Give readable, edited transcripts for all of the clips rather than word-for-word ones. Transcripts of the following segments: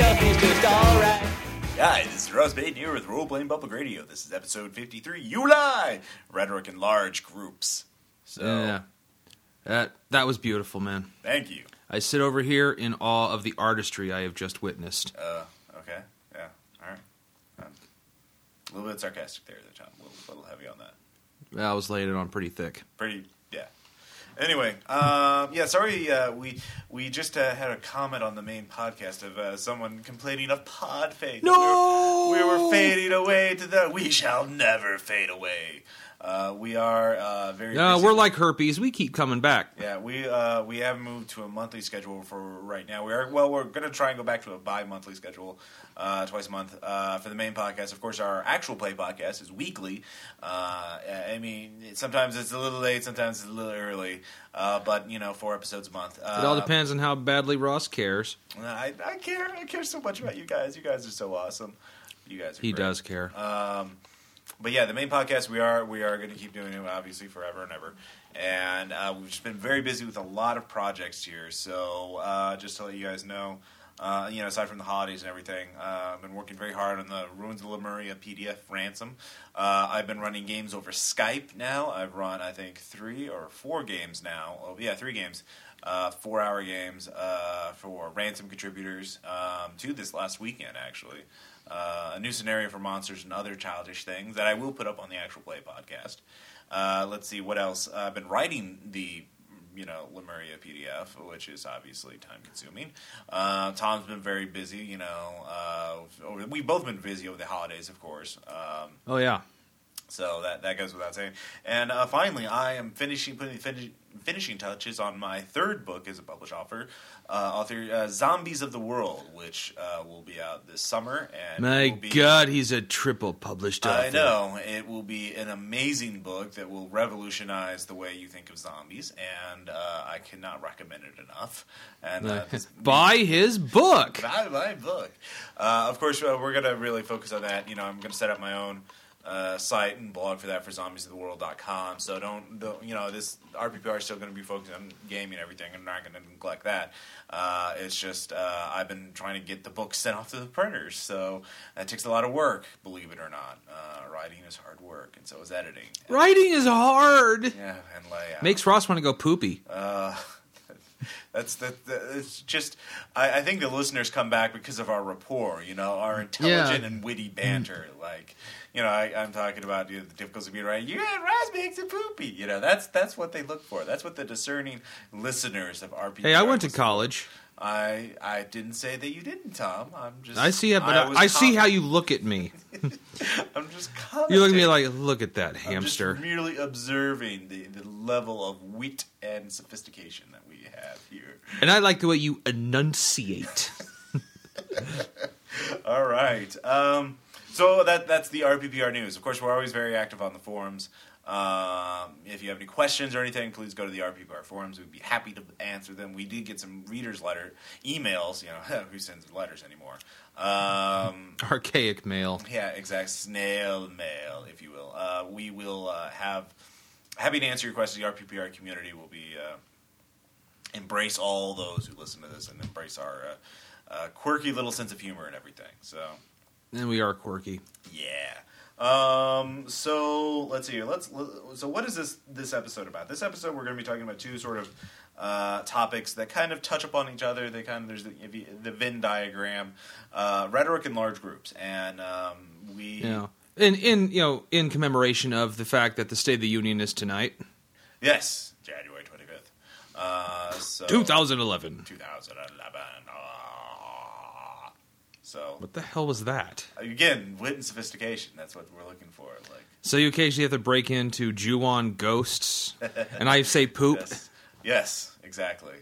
Itself is just alright. Guys, this is Ross Baden here with Role Playing Public Radio. This is episode 53, You Lie! Rhetoric in Large Groups. So, yeah. That was beautiful, man. Thank you. I sit over here in awe of the artistry I have just witnessed. Okay. Yeah. All right. A little bit sarcastic there, Tom. A little heavy on that. I was laying it on pretty thick. Yeah. Anyway, sorry, we just had a comment on the main podcast of someone complaining of pod fade. No! We were fading away to the... We shall never fade away. We are very... No, busy. We're like herpes. We keep coming back. Yeah, we have moved to a monthly schedule for right now. We're going to try and go back to a bi-monthly schedule twice a month for the main podcast. Of course, our Actual Play podcast is weekly. I mean, sometimes it's a little late, sometimes it's a little early, but, 4 episodes a month. It all depends on how badly Ross cares. I care. I care so much about you guys. You guys are so awesome. You guys are He great. Does care. But yeah, the main podcast we are going to keep doing it obviously forever and ever, and we've just been very busy with a lot of projects here. So just to let you guys know, aside from the holidays and everything, I've been working very hard on the Ruins of Lemuria PDF ransom. I've been running games over Skype now. I've run 3 or 4 games now. Oh yeah, 3 games. 4-hour games for ransom contributors to this last weekend actually. A new scenario for Monsters and Other Childish Things that I will put up on the Actual Play podcast. Let's see, what else? I've been writing the, Lemuria PDF, which is obviously time-consuming. Tom's been very busy, we've both been busy over the holidays, of course. Oh, yeah. So that goes without saying. And finally, I am finishing touches on my 3rd book as a published author, Zombies of the World, which will be out this summer. And God, he's a triple published author. I know. It will be an amazing book that will revolutionize the way you think of zombies, and I cannot recommend it enough. And buy his book! Buy my book! Of course, we're going to really focus on that. I'm going to set up my own site and blog for that for zombiesoftheworld.com. So don't this RPPR is still going to be focused on gaming and everything. I'm not going to neglect that. It's just I've been trying to get the books sent off to the printers. So that takes a lot of work, believe it or not. Writing is hard work, and so is editing. Writing is hard. Yeah, and layout. Makes Ross want to go poopy. It's just I think the listeners come back because of our rapport, our intelligent and witty banter. I'm talking about the difficulties of being right. You had Ross makes it poopy. That's what they look for. That's what the discerning listeners of RPPR. Hey, I went to college. I didn't say that you didn't, Tom. I see how you look at me. I'm just commenting. You look at me like, look at that hamster. I'm just merely observing the level of wit and sophistication that we have here. And I like the way you enunciate. All right. So that's the RPPR news. Of course, we're always very active on the forums. If you have any questions or anything, please go to the RPPR forums. We'd be happy to answer them. We did get some readers' letter emails. Who sends letters anymore? Archaic mail. Yeah, exact. Snail mail, if you will. We will happy to answer your questions. The RPPR community will be embrace all those who listen to this and embrace our quirky little sense of humor and everything. So, and we are quirky. Yeah. So let's see here. So what is this episode about? This episode we're going to be talking about 2 sort of topics that kind of touch upon each other. They kind of there's the Venn diagram, rhetoric in large groups, and in commemoration of the fact that the State of the Union is tonight. Yes, January 25th, 2011. 2011. So, what the hell was that? Again, wit and sophistication. That's what we're looking for. So you occasionally have to break into Ju-on ghosts, and I say poop. Yes, exactly.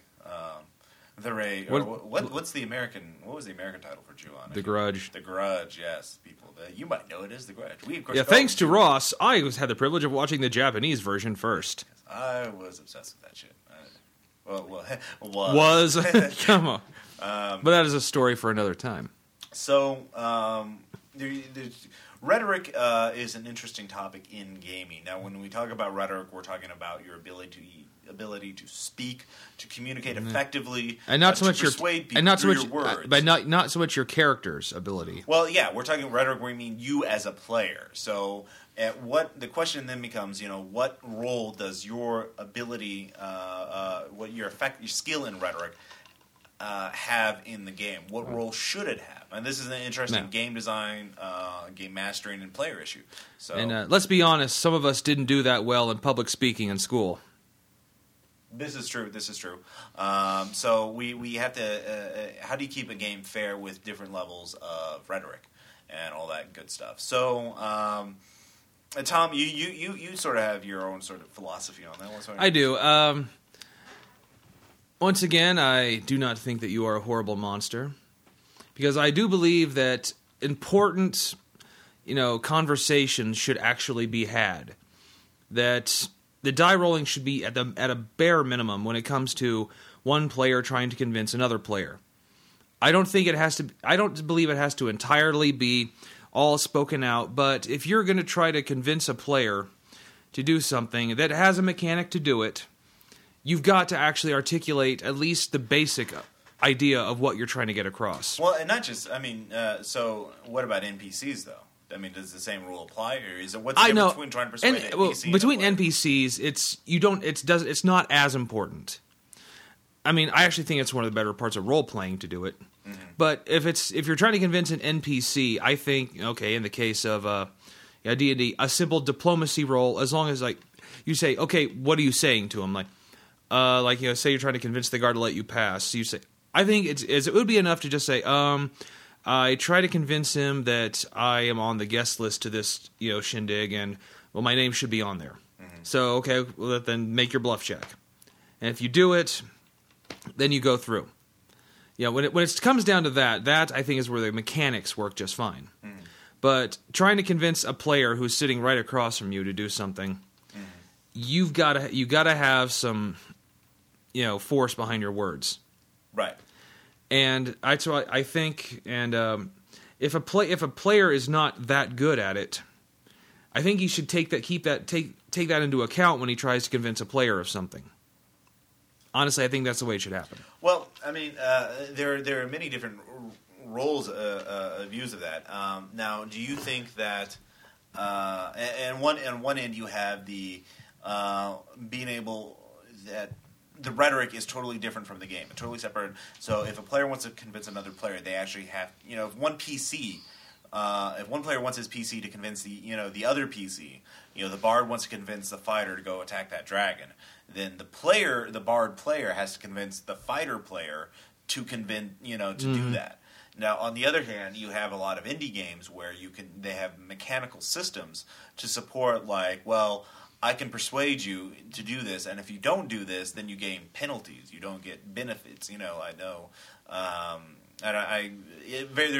The Ray. What's the American? What was the American title for Ju-on? The Grudge. The Grudge. Yes, people. You might know it as The Grudge. We of course. Yeah. Thanks to Ross, I had the privilege of watching the Japanese version first. Yes, I was obsessed with that shit. Come on. But that is a story for another time. So, rhetoric is an interesting topic in gaming. Now, when we talk about rhetoric, we're talking about your ability to speak, to communicate effectively, and not so much to persuade people through your words. But not so much your character's ability. Well, yeah, we're talking rhetoric where we mean you as a player. So the question then becomes, what role does your ability, your skill in rhetoric have in the game? What role should it have? And this is an interesting game design, game mastering, and player issue. So, and let's be honest, some of us didn't do that well in public speaking in school. This is true. So we have to – how do you keep a game fair with different levels of rhetoric and all that good stuff? So, Tom, you sort of have your own sort of philosophy on that. I do. Once again, I do not think that you are a horrible monster, because I do believe that important, conversations should actually be had, that – the die rolling should be at a bare minimum when it comes to one player trying to convince another player. I don't believe it has to entirely be all spoken out, but if you're going to try to convince a player to do something that has a mechanic to do it, you've got to actually articulate at least the basic idea of what you're trying to get across. Well, and not just, so what about NPCs, though? I mean, does the same rule apply, or is it what's the difference between trying to persuade NPCs? Well, between NPCs, it's not as important. I mean, I actually think it's one of the better parts of role playing to do it. Mm-hmm. But if you're trying to convince an NPC, I think in the case of D&D, a simple diplomacy role, as long as you say, okay, what are you saying to him? Say you're trying to convince the guard to let you pass. So you say, I think it would be enough to just say, I try to convince him that I am on the guest list to this, shindig, and, well, my name should be on there. Mm-hmm. So, okay, well, then make your bluff check. And if you do it, then you go through. Yeah, when it comes down to that I think is where the mechanics work just fine. Mm-hmm. But trying to convince a player who's sitting right across from you to do something, mm-hmm. you've got to have some, force behind your words. Right. And I think, and if a player is not that good at it, I think he should take that into account when he tries to convince a player of something. Honestly, I think that's the way it should happen. Well, I mean, there are many different roles, views of that. Now, do you think that, on one end you have the being able that. The rhetoric is totally different from the game. It's totally separate. So if a player wants to convince another player, they actually have, if one player wants his PC to convince the other PC, the bard wants to convince the fighter to go attack that dragon, then the bard player has to convince the fighter player to do that. Now, on the other hand, you have a lot of indie games where they have mechanical systems to support, I can persuade you to do this, and if you don't do this, then you gain penalties. You don't get benefits. I know. There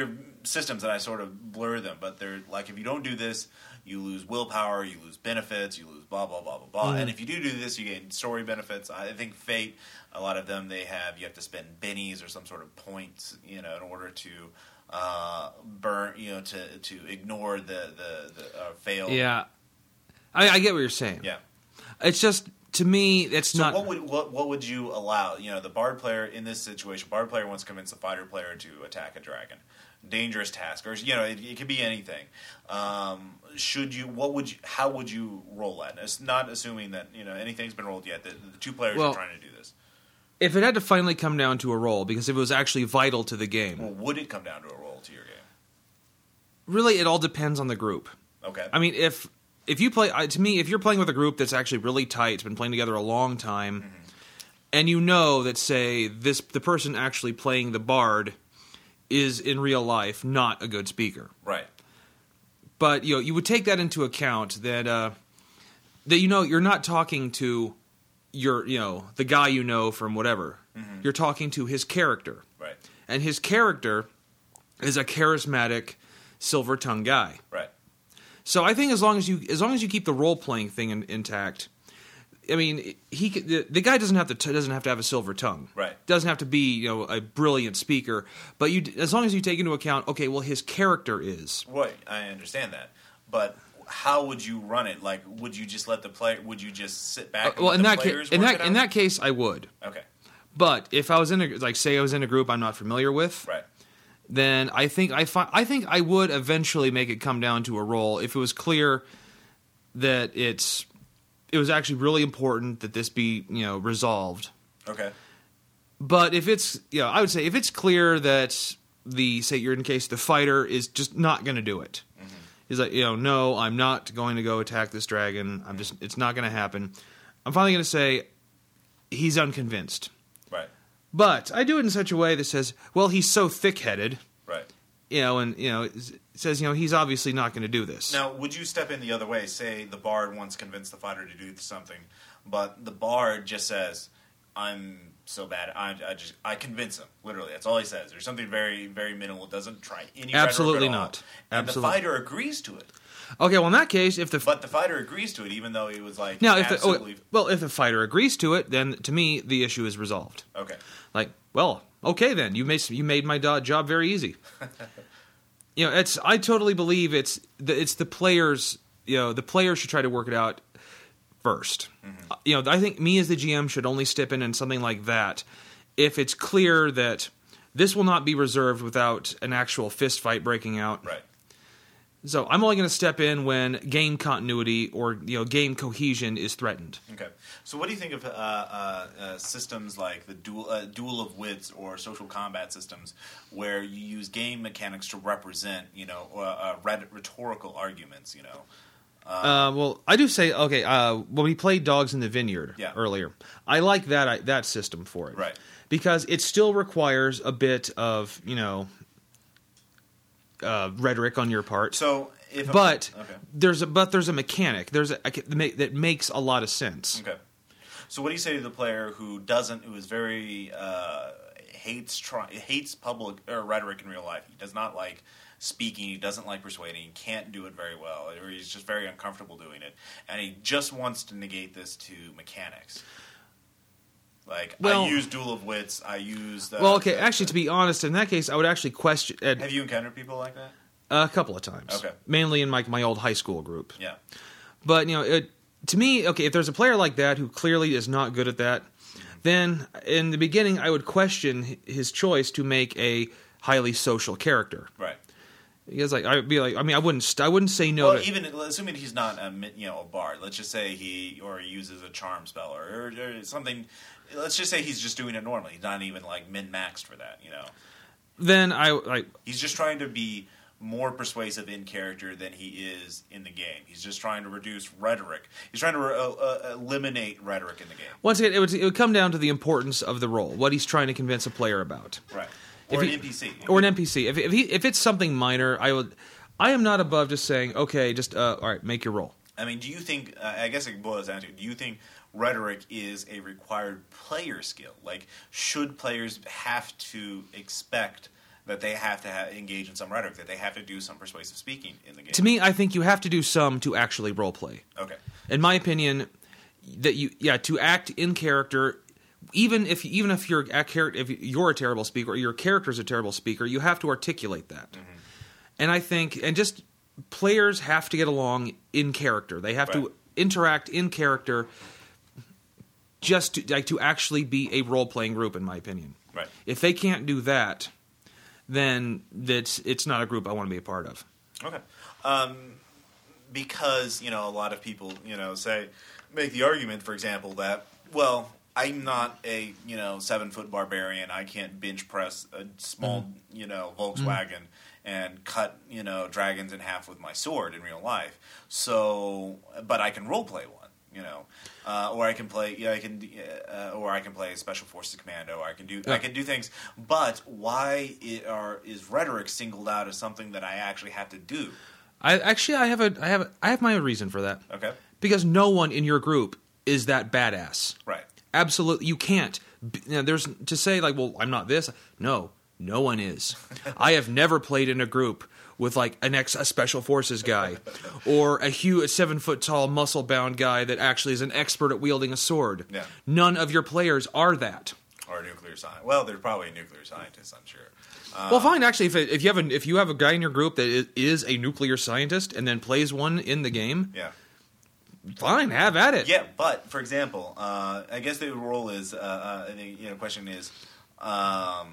are systems that I sort of blur them, but they're like, if you don't do this, you lose willpower, you lose benefits, you lose blah, blah, blah, blah, blah. Mm. And if you do this, you gain story benefits. I think Fate, a lot of them, you have to spend bennies or some sort of points, in order to... burn, to ignore the fail. Yeah. I get what you're saying. Yeah, it's just, to me, it's not. What would you allow? The bard player in this situation. Bard player wants to convince the fighter player to attack a dragon. Dangerous task, or it could be anything. Should you? What would you? How would you roll that? It's not assuming that anything's been rolled yet. The two players are trying to do this. If it had to finally come down to a roll, because if it was actually vital to the game, would it come down to a roll to your game? Really, it all depends on the group. Okay. I mean, if you play, to me, if you're playing with a group that's actually really tight, been playing together a long time, mm-hmm. and that, say, the person actually playing the bard is, in real life, not a good speaker. Right. But, you would take that into account, that you're not talking to the guy from whatever. Mm-hmm. You're talking to his character. Right. And his character is a charismatic, silver-tongued guy. Right. So I think as long as you keep the role playing thing intact, I mean, the guy doesn't have to have a silver tongue, right? Doesn't have to be, you know, a brilliant speaker, but you, as long as you take into account, okay, well, his character is. Right, I understand that, but how would you run it? Like, would you just let the player? Would you just sit back? Well, and let in that case, I would. Okay, but if I was in a, like, say I was in a group I'm not familiar with, right? Then I think I would eventually make it come down to a roll if it was clear that it was actually really important that this be, you know, resolved. Okay. But if it's, you know, I would say if it's clear that the fighter is just not going to do it. Mm-hmm. He's like, you know, no, I'm not going to go attack this dragon. I'm just, it's not going to happen. I'm finally going to say he's unconvinced. Right. But I do it in such a way that says, well, he's so thick-headed. Right. You know, and, you know, says, you know, he's obviously not going to do this. Now, would you step in the other way? Say the bard wants to convince the fighter to do something, but the bard just says, I'm so bad, I convince him. Literally, that's all he says. There's something very, very minimal. It doesn't try any rhetoric at all. Absolutely not. And the fighter agrees to it. Okay, well, in that case, But the fighter agrees to it, even though he was like, now, absolutely... Well, if the fighter agrees to it, then, to me, the issue is resolved. Okay. Like, well, okay then, you made my job very easy. You know, I totally believe it's the players, you know, the players should try to work it out first. Mm-hmm. You know, I think me as the GM should only step in something like that if it's clear that this will not be reserved without an actual fist fight breaking out. Right. So I'm only going to step in when game continuity or, you know, game cohesion is threatened. Okay. So what do you think of systems like the Duel of Wits or social combat systems where you use game mechanics to represent, you know, rhetorical arguments, you know? Well, I do say, okay, when we played Dogs in the Vineyard earlier, I like that system for it. Right. Because it still requires a bit of, you know... rhetoric on your part. So, there's a mechanic. That makes a lot of sense. Okay. So, what do you say to the player who hates public or rhetoric in real life? He does not like speaking. He doesn't like persuading. He can't do it very well, or he's just very uncomfortable doing it, and he just wants to negate this to mechanics. Like, well, I use Duel of Wits, I use... to be honest, in that case, I would actually question... Have you encountered people like that? A couple of times. Okay. Mainly in my old high school group. Yeah. But, you know, to me, okay, if there's a player like that who clearly is not good at that, then in the beginning I would question his choice to make a highly social character. Right. Because, like, I'd be like, I mean, I wouldn't say no. Well, even assuming he's not a, you know, a bard, let's just say he uses a charm spell or something. Let's just say he's just doing it normally. He's not even like min-maxed for that, you know. Then he's just trying to be more persuasive in character than he is in the game. He's just trying to reduce rhetoric. He's trying to eliminate rhetoric in the game. Once again, it would come down to the importance of the role, what he's trying to convince a player about, right? Or an NPC. Or an NPC. If it's something minor, I am not above just saying, okay, just all right, make your roll. I mean, do you think? I guess it boils down to: do you think rhetoric is a required player skill? Like, should players have to expect that they have to engage in some rhetoric, that they have to do some persuasive speaking in the game? To me, I think you have to do some to actually role play. Okay. In my opinion, to act in character. Even if you're a terrible speaker or your character's a terrible speaker, you have to articulate that. Mm-hmm. And I think just players have to get along in character. They have to interact in character just to actually be a role-playing group, in my opinion. Right. If they can't do that, then it's not a group I want to be a part of. Okay. Because, you know, a lot of people, you know, make the argument, for example, that, well, I'm not a, you know, 7-foot barbarian. I can't bench press a small, you know, Volkswagen and cut, you know, dragons in half with my sword in real life. So, but I can role play one, you know, or I can play a special forces commando. I can do things. But why is rhetoric singled out as something that I actually have to do? I have my own reason for that. Okay, because no one in your group is that badass, right? Absolutely, you can't. You know, there's to say like, well, I'm not this. No, no one is. I have never played in a group with like an ex a special forces guy, or a 7 foot tall muscle bound guy that actually is an expert at wielding a sword. Yeah. None of your players are that. Or nuclear science. Well, there's probably a nuclear scientist, I'm sure. Well, fine. Actually, if you have a guy in your group that is a nuclear scientist and then plays one in the game, yeah, fine, have at it. Yeah, but for example, I guess the rule is question is, so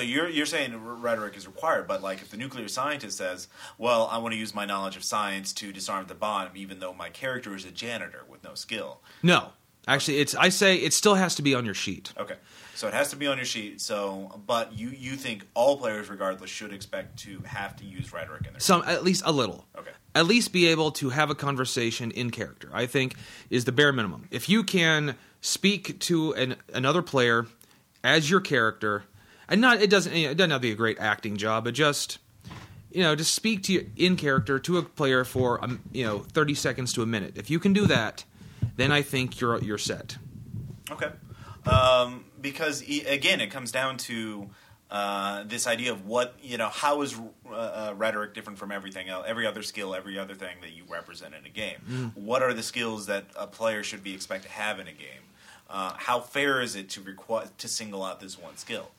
you're saying rhetoric is required, but like if the nuclear scientist says, "Well, I want to use my knowledge of science to disarm the bomb," even though my character is a janitor with no skill, no. Actually, it still has to be on your sheet. Okay, so it has to be on your sheet. So, but you think all players, regardless, should expect to have to use rhetoric in their some at least a little. Okay, at least be able to have a conversation in character. I think is the bare minimum. If you can speak to another player as your character, and not it doesn't have to be a great acting job, but just just speak to you in character to a player for 30 seconds to a minute. If you can do that, then I think you're set. Okay. Because, again, it comes down to this idea of what, how is rhetoric different from everything else, every other skill, every other thing that you represent in a game? Mm. What are the skills that a player should be expected to have in a game? How fair is it to single out this one skill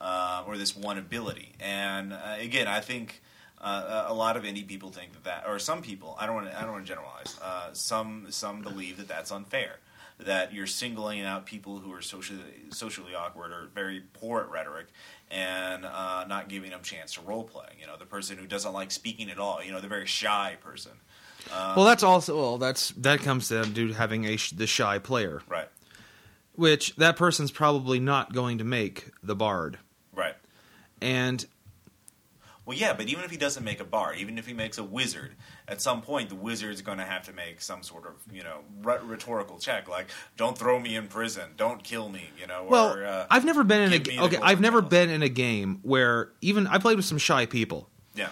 or this one ability? And, again, I think... a lot of indie people think that, or some people. I don't want to generalize. Some believe that that's unfair. That you're singling out people who are socially awkward or very poor at rhetoric, and not giving them a chance to role play. The person who doesn't like speaking at all. The very shy person. Well, that's also that comes down to having the shy player, right? Which that person's probably not going to make the bard, right? And. Well, yeah, but even if he doesn't make a bard, even if he makes a wizard, at some point the wizard's going to have to make some sort of, rhetorical check, like "Don't throw me in prison, don't kill me," Well, or, I've never been in a game where even I played with some shy people. Yeah,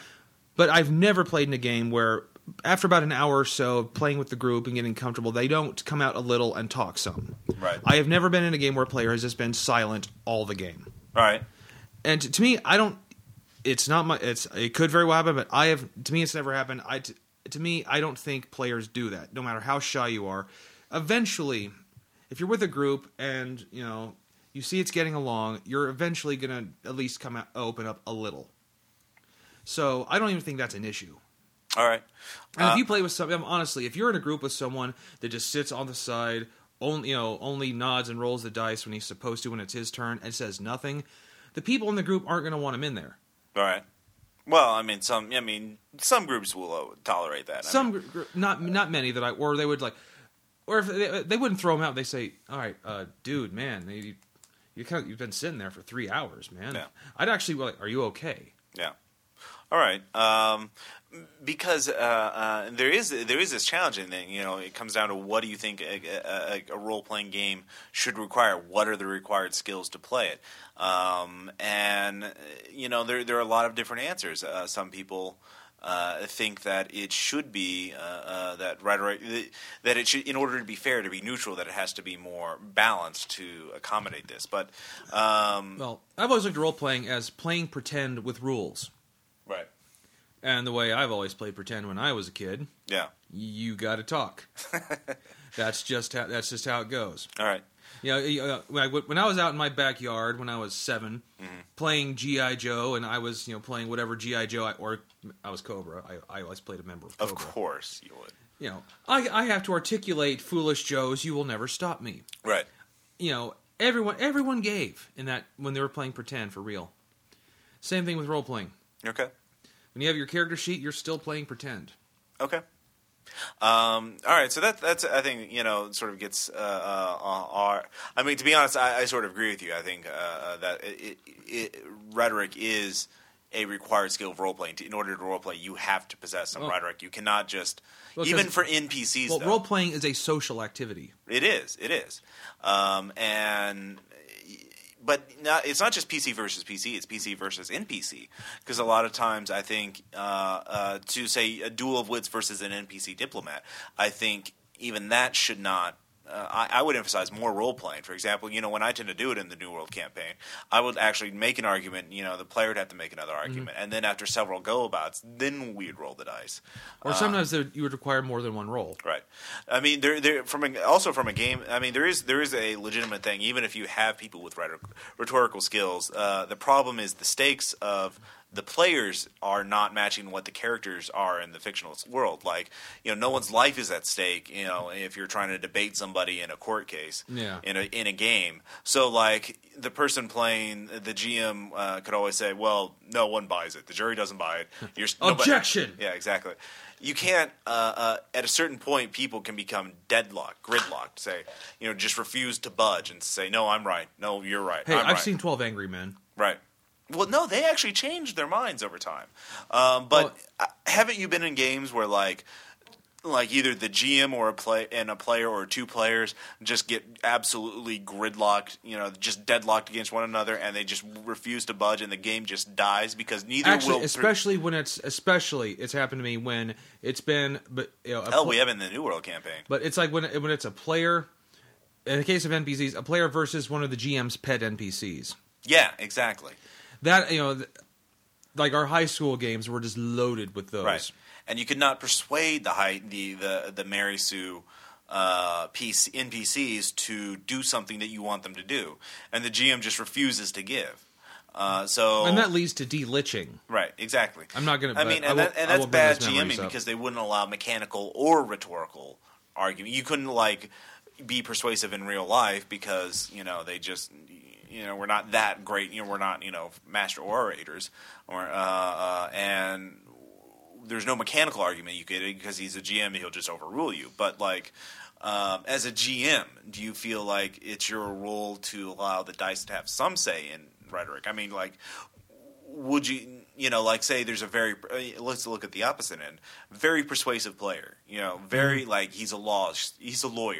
but I've never played in a game where after about an hour or so of playing with the group and getting comfortable, they don't come out a little and talk some. Right. I have never been in a game where a player has just been silent all the game. All right. And to me, I don't. It's not my. It could very well happen, but I have. To me, it's never happened. I don't think players do that. No matter how shy you are, eventually, if you're with a group and you see it's getting along, you're eventually gonna at least come out, open up a little. So I don't even think that's an issue. All right. And if you play with someone, honestly, if you're in a group with someone that just sits on the side, only nods and rolls the dice when he's supposed to when it's his turn and says nothing, the people in the group aren't gonna want him in there. All right. Well, I mean, some groups will tolerate that. Not many that I, or they would like, or if they wouldn't throw them out. They say, "All right, dude, man, you've been sitting there for 3 hours, man." Yeah. I'd actually be like, "Are you okay?" Yeah. All right. Because there is this challenging thing. It comes down to what do you think a role-playing game should require? What are the required skills to play it? And there are a lot of different answers. Some people think that it should be that rhetoric, that it should, in order to be fair, to be neutral, that it has to be more balanced to accommodate this. But well, I've always looked at role-playing as playing pretend with rules. Right. And the way I've always played pretend when I was a kid, yeah, you got to talk. That's just how it goes. All right. When I was out in my backyard when I was 7, mm-hmm. playing G.I. Joe, and I was playing whatever G.I. Joe or I was Cobra. I always played a member of Cobra. Of course you would. I have to articulate "Foolish Joes, you will never stop me." Right. Everyone gave in that when they were playing pretend for real. Same thing with role playing. Okay. When you have your character sheet, you're still playing pretend. Okay. All right. So that's I think sort of gets our. I mean, to be honest, I sort of agree with you. I think that rhetoric is a required skill of role playing. In order to role play, you have to possess some rhetoric. You cannot just even for NPCs. Well, role playing is a social activity. It is. It is. But it's not just PC versus PC. It's PC versus NPC. Because a lot of times I think to say a duel of wits versus an NPC diplomat, I think even that should not I would emphasize more role-playing. For example, you know, when I tend to do it in the New World campaign, I would actually make an argument. You know, the player would have to make another argument. Mm-hmm. And then after several go-abouts, then we'd roll the dice. Or sometimes you would require more than one roll. Right. I mean, from a game – I mean, there is a legitimate thing. Even if you have people with rhetorical skills, the problem is the stakes of – the players are not matching what the characters are in the fictional world. Like, you know, no one's life is at stake, you know, if you're trying to debate somebody in a court case, yeah, in a game. So, like, the person playing, the GM could always say, well, no one buys it. The jury doesn't buy it. Objection! Yeah, exactly. You can't at a certain point, people can become deadlocked, gridlocked, say, you know, just refuse to budge and say, no, I'm right. No, you're right. Hey, I've seen 12 Angry Men. Right. Well, no, they actually changed their minds over time. Haven't you been in games where, like either the GM or a player or two players just get absolutely gridlocked, you know, just deadlocked against one another, and they just refuse to budge, and the game just dies because neither will. Especially it's happened to me when it's been. But you know, we have in the New World campaign. But it's like when it's a player. In the case of NPCs, a player versus one of the GM's pet NPCs. Yeah, exactly. That, you know, like our high school games were just loaded with those. Right. And you could not persuade the Mary Sue NPCs to do something that you want them to do. And the GM just refuses to give. And that leads to de-liching. Right, exactly. I'm not going to – that's bad GMing because they wouldn't allow mechanical or rhetorical argument. You couldn't, like, be persuasive in real life because, you know, they just – you know, we're not that great. You know, we're not, you know, master orators, or and there's no mechanical argument you get because he's a GM. He'll just overrule you. But like, as a GM, do you feel like it's your role to allow the dice to have some say in rhetoric? I mean, like, would you? You know, like, say there's a very – let's look at the opposite end. Very persuasive player. You know, very like he's a lawyer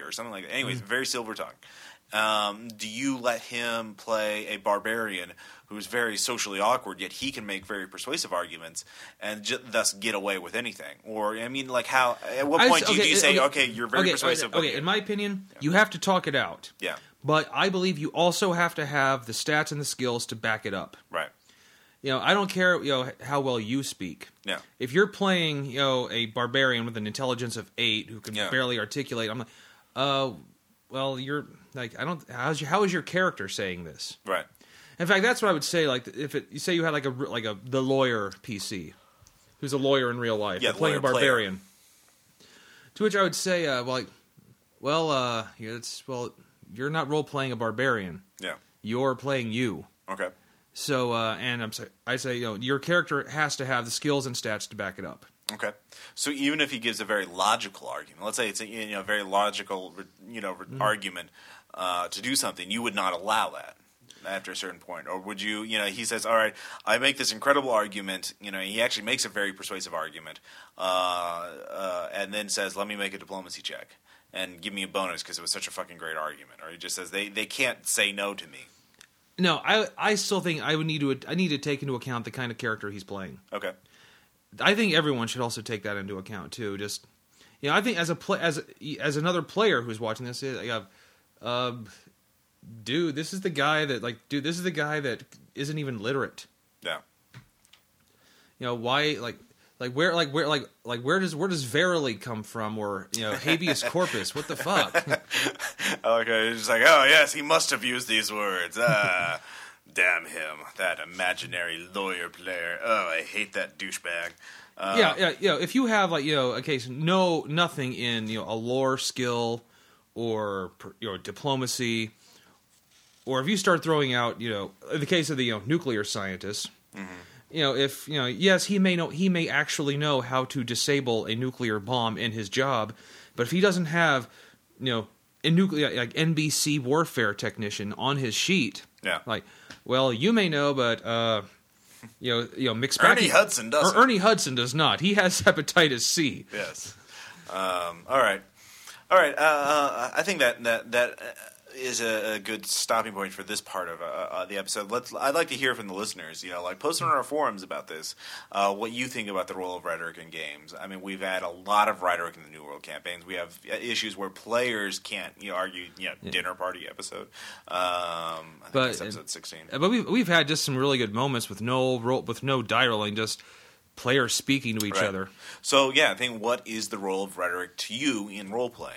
or something like that. Anyways, very silver-tongued. Do you let him play a barbarian who's very socially awkward, yet he can make very persuasive arguments and thus get away with anything? Or, I mean, like how – at what point do you say you're very persuasive? Okay, in my opinion, you have to talk it out. Yeah. But I believe you also have to have the stats and the skills to back it up. Right. You know, I don't care, you know, how well you speak. Yeah. If you're playing, you know, a barbarian with an intelligence of 8 who can barely articulate, I'm like, well, you're – like, I don't. How is your character saying this? Right. In fact, that's what I would say. Like, you say you had like a the lawyer PC, who's a lawyer in real life, playing a barbarian. To which I would say, you're not role playing a barbarian. Yeah. You're playing you. Okay. So, your character has to have the skills and stats to back it up. Okay, so even if he gives a very logical argument, let's say it's a very logical argument to do something, you would not allow that after a certain point, or would you? You know, he says, "All right, I make this incredible argument." You know, he actually makes a very persuasive argument, and then says, "Let me make a diplomacy check and give me a bonus because it was such a fucking great argument." Or he just says, "They can't say no to me." No, I still think I need to take into account the kind of character he's playing. Okay. I think everyone should also take that into account too. Just, you know, I think as another player who's watching this, this is the guy that isn't even literate. Yeah. You know why? Where does verily come from? Or, you know, habeas corpus? What the fuck? Okay, it's just like, oh yes, he must have used these words. Damn him, that imaginary lawyer player. Oh, I hate that douchebag. If you have, like, you know, a case, nothing in, you know, a lore skill or, you know, diplomacy, or if you start throwing out, you know, in the case of the, you know, nuclear scientist, you know, if, you know, yes, he may actually know how to disable a nuclear bomb in his job, but if he doesn't have, you know, a nuclear, like, NBC warfare technician on his sheet, yeah, like, well, you may know, but Ernie Hudson does not. He has hepatitis C. Yes. All right. I think that is a good stopping point for this part of the episode. I'd like to hear from the listeners. You know, like, post on our forums about this, what you think about the role of rhetoric in games. I mean, we've had a lot of rhetoric in the New World campaigns. We have issues where players can't argue. Yeah. Dinner party episode. I think it's episode 16. But we've had just some really good moments with no die rolling, just players speaking to each other. So, I think, what is the role of rhetoric to you in roleplay?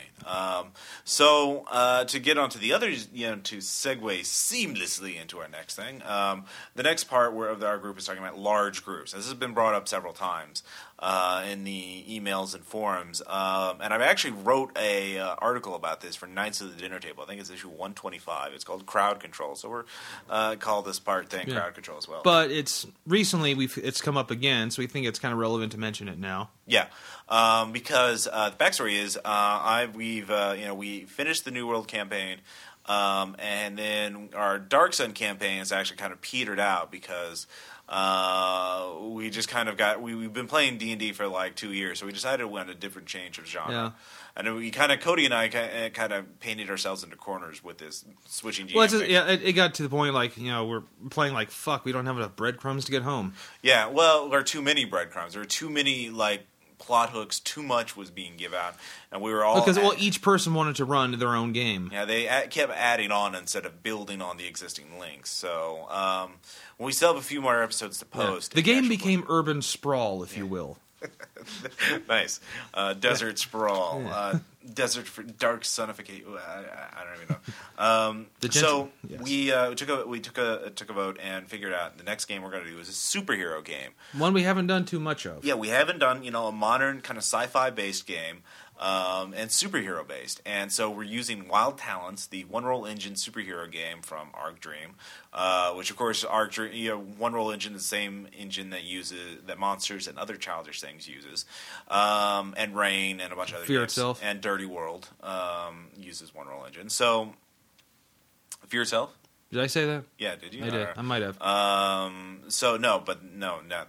So, to get onto the others, to segue seamlessly into our next thing, the next part of our group is talking about large groups. This has been brought up several times in the emails and forums, and I've actually wrote a article about this for Knights of the Dinner Table. I think it's issue 125. It's called Crowd Control. So we're call this part thing Crowd Control as well. But it's recently it's come up again, so we think it's kind of relevant to mention it now. Yeah, because the backstory is we finished the New World campaign. And then our Dark Sun campaign has actually kind of petered out because we just kind of we've been playing D&D for like 2 years, so we decided we wanted a different change of genre. Yeah. And we Cody and I kind of painted ourselves into corners with this switching GM. Well, it got to the point we're playing like, fuck, we don't have enough breadcrumbs to get home. Yeah, well, or too many breadcrumbs. There are too many, like, plot hooks, too much was being given out, and we were all each person wanted to run their own game. Yeah, they kept adding on instead of building on the existing links. So we still have a few more episodes to post. Yeah. The game became urban sprawl, if you will. Nice, desert sprawl, desert for dark sonification. I don't even know. We took a vote and figured out the next game we're going to do is a superhero game, one we haven't done too much of. Yeah, we haven't done a modern kind of sci-fi based game. And superhero based, and so we're using Wild Talents, the One Roll Engine superhero game from Arc Dream, which of course Arc Dream, One Roll Engine is the same engine that Monsters and Other Childish Things uses, and Rain and a bunch of other Fear Itself and Dirty World uses One Roll Engine. So Fear Itself. Did I say that? Yeah, did you? I did. I might have. No,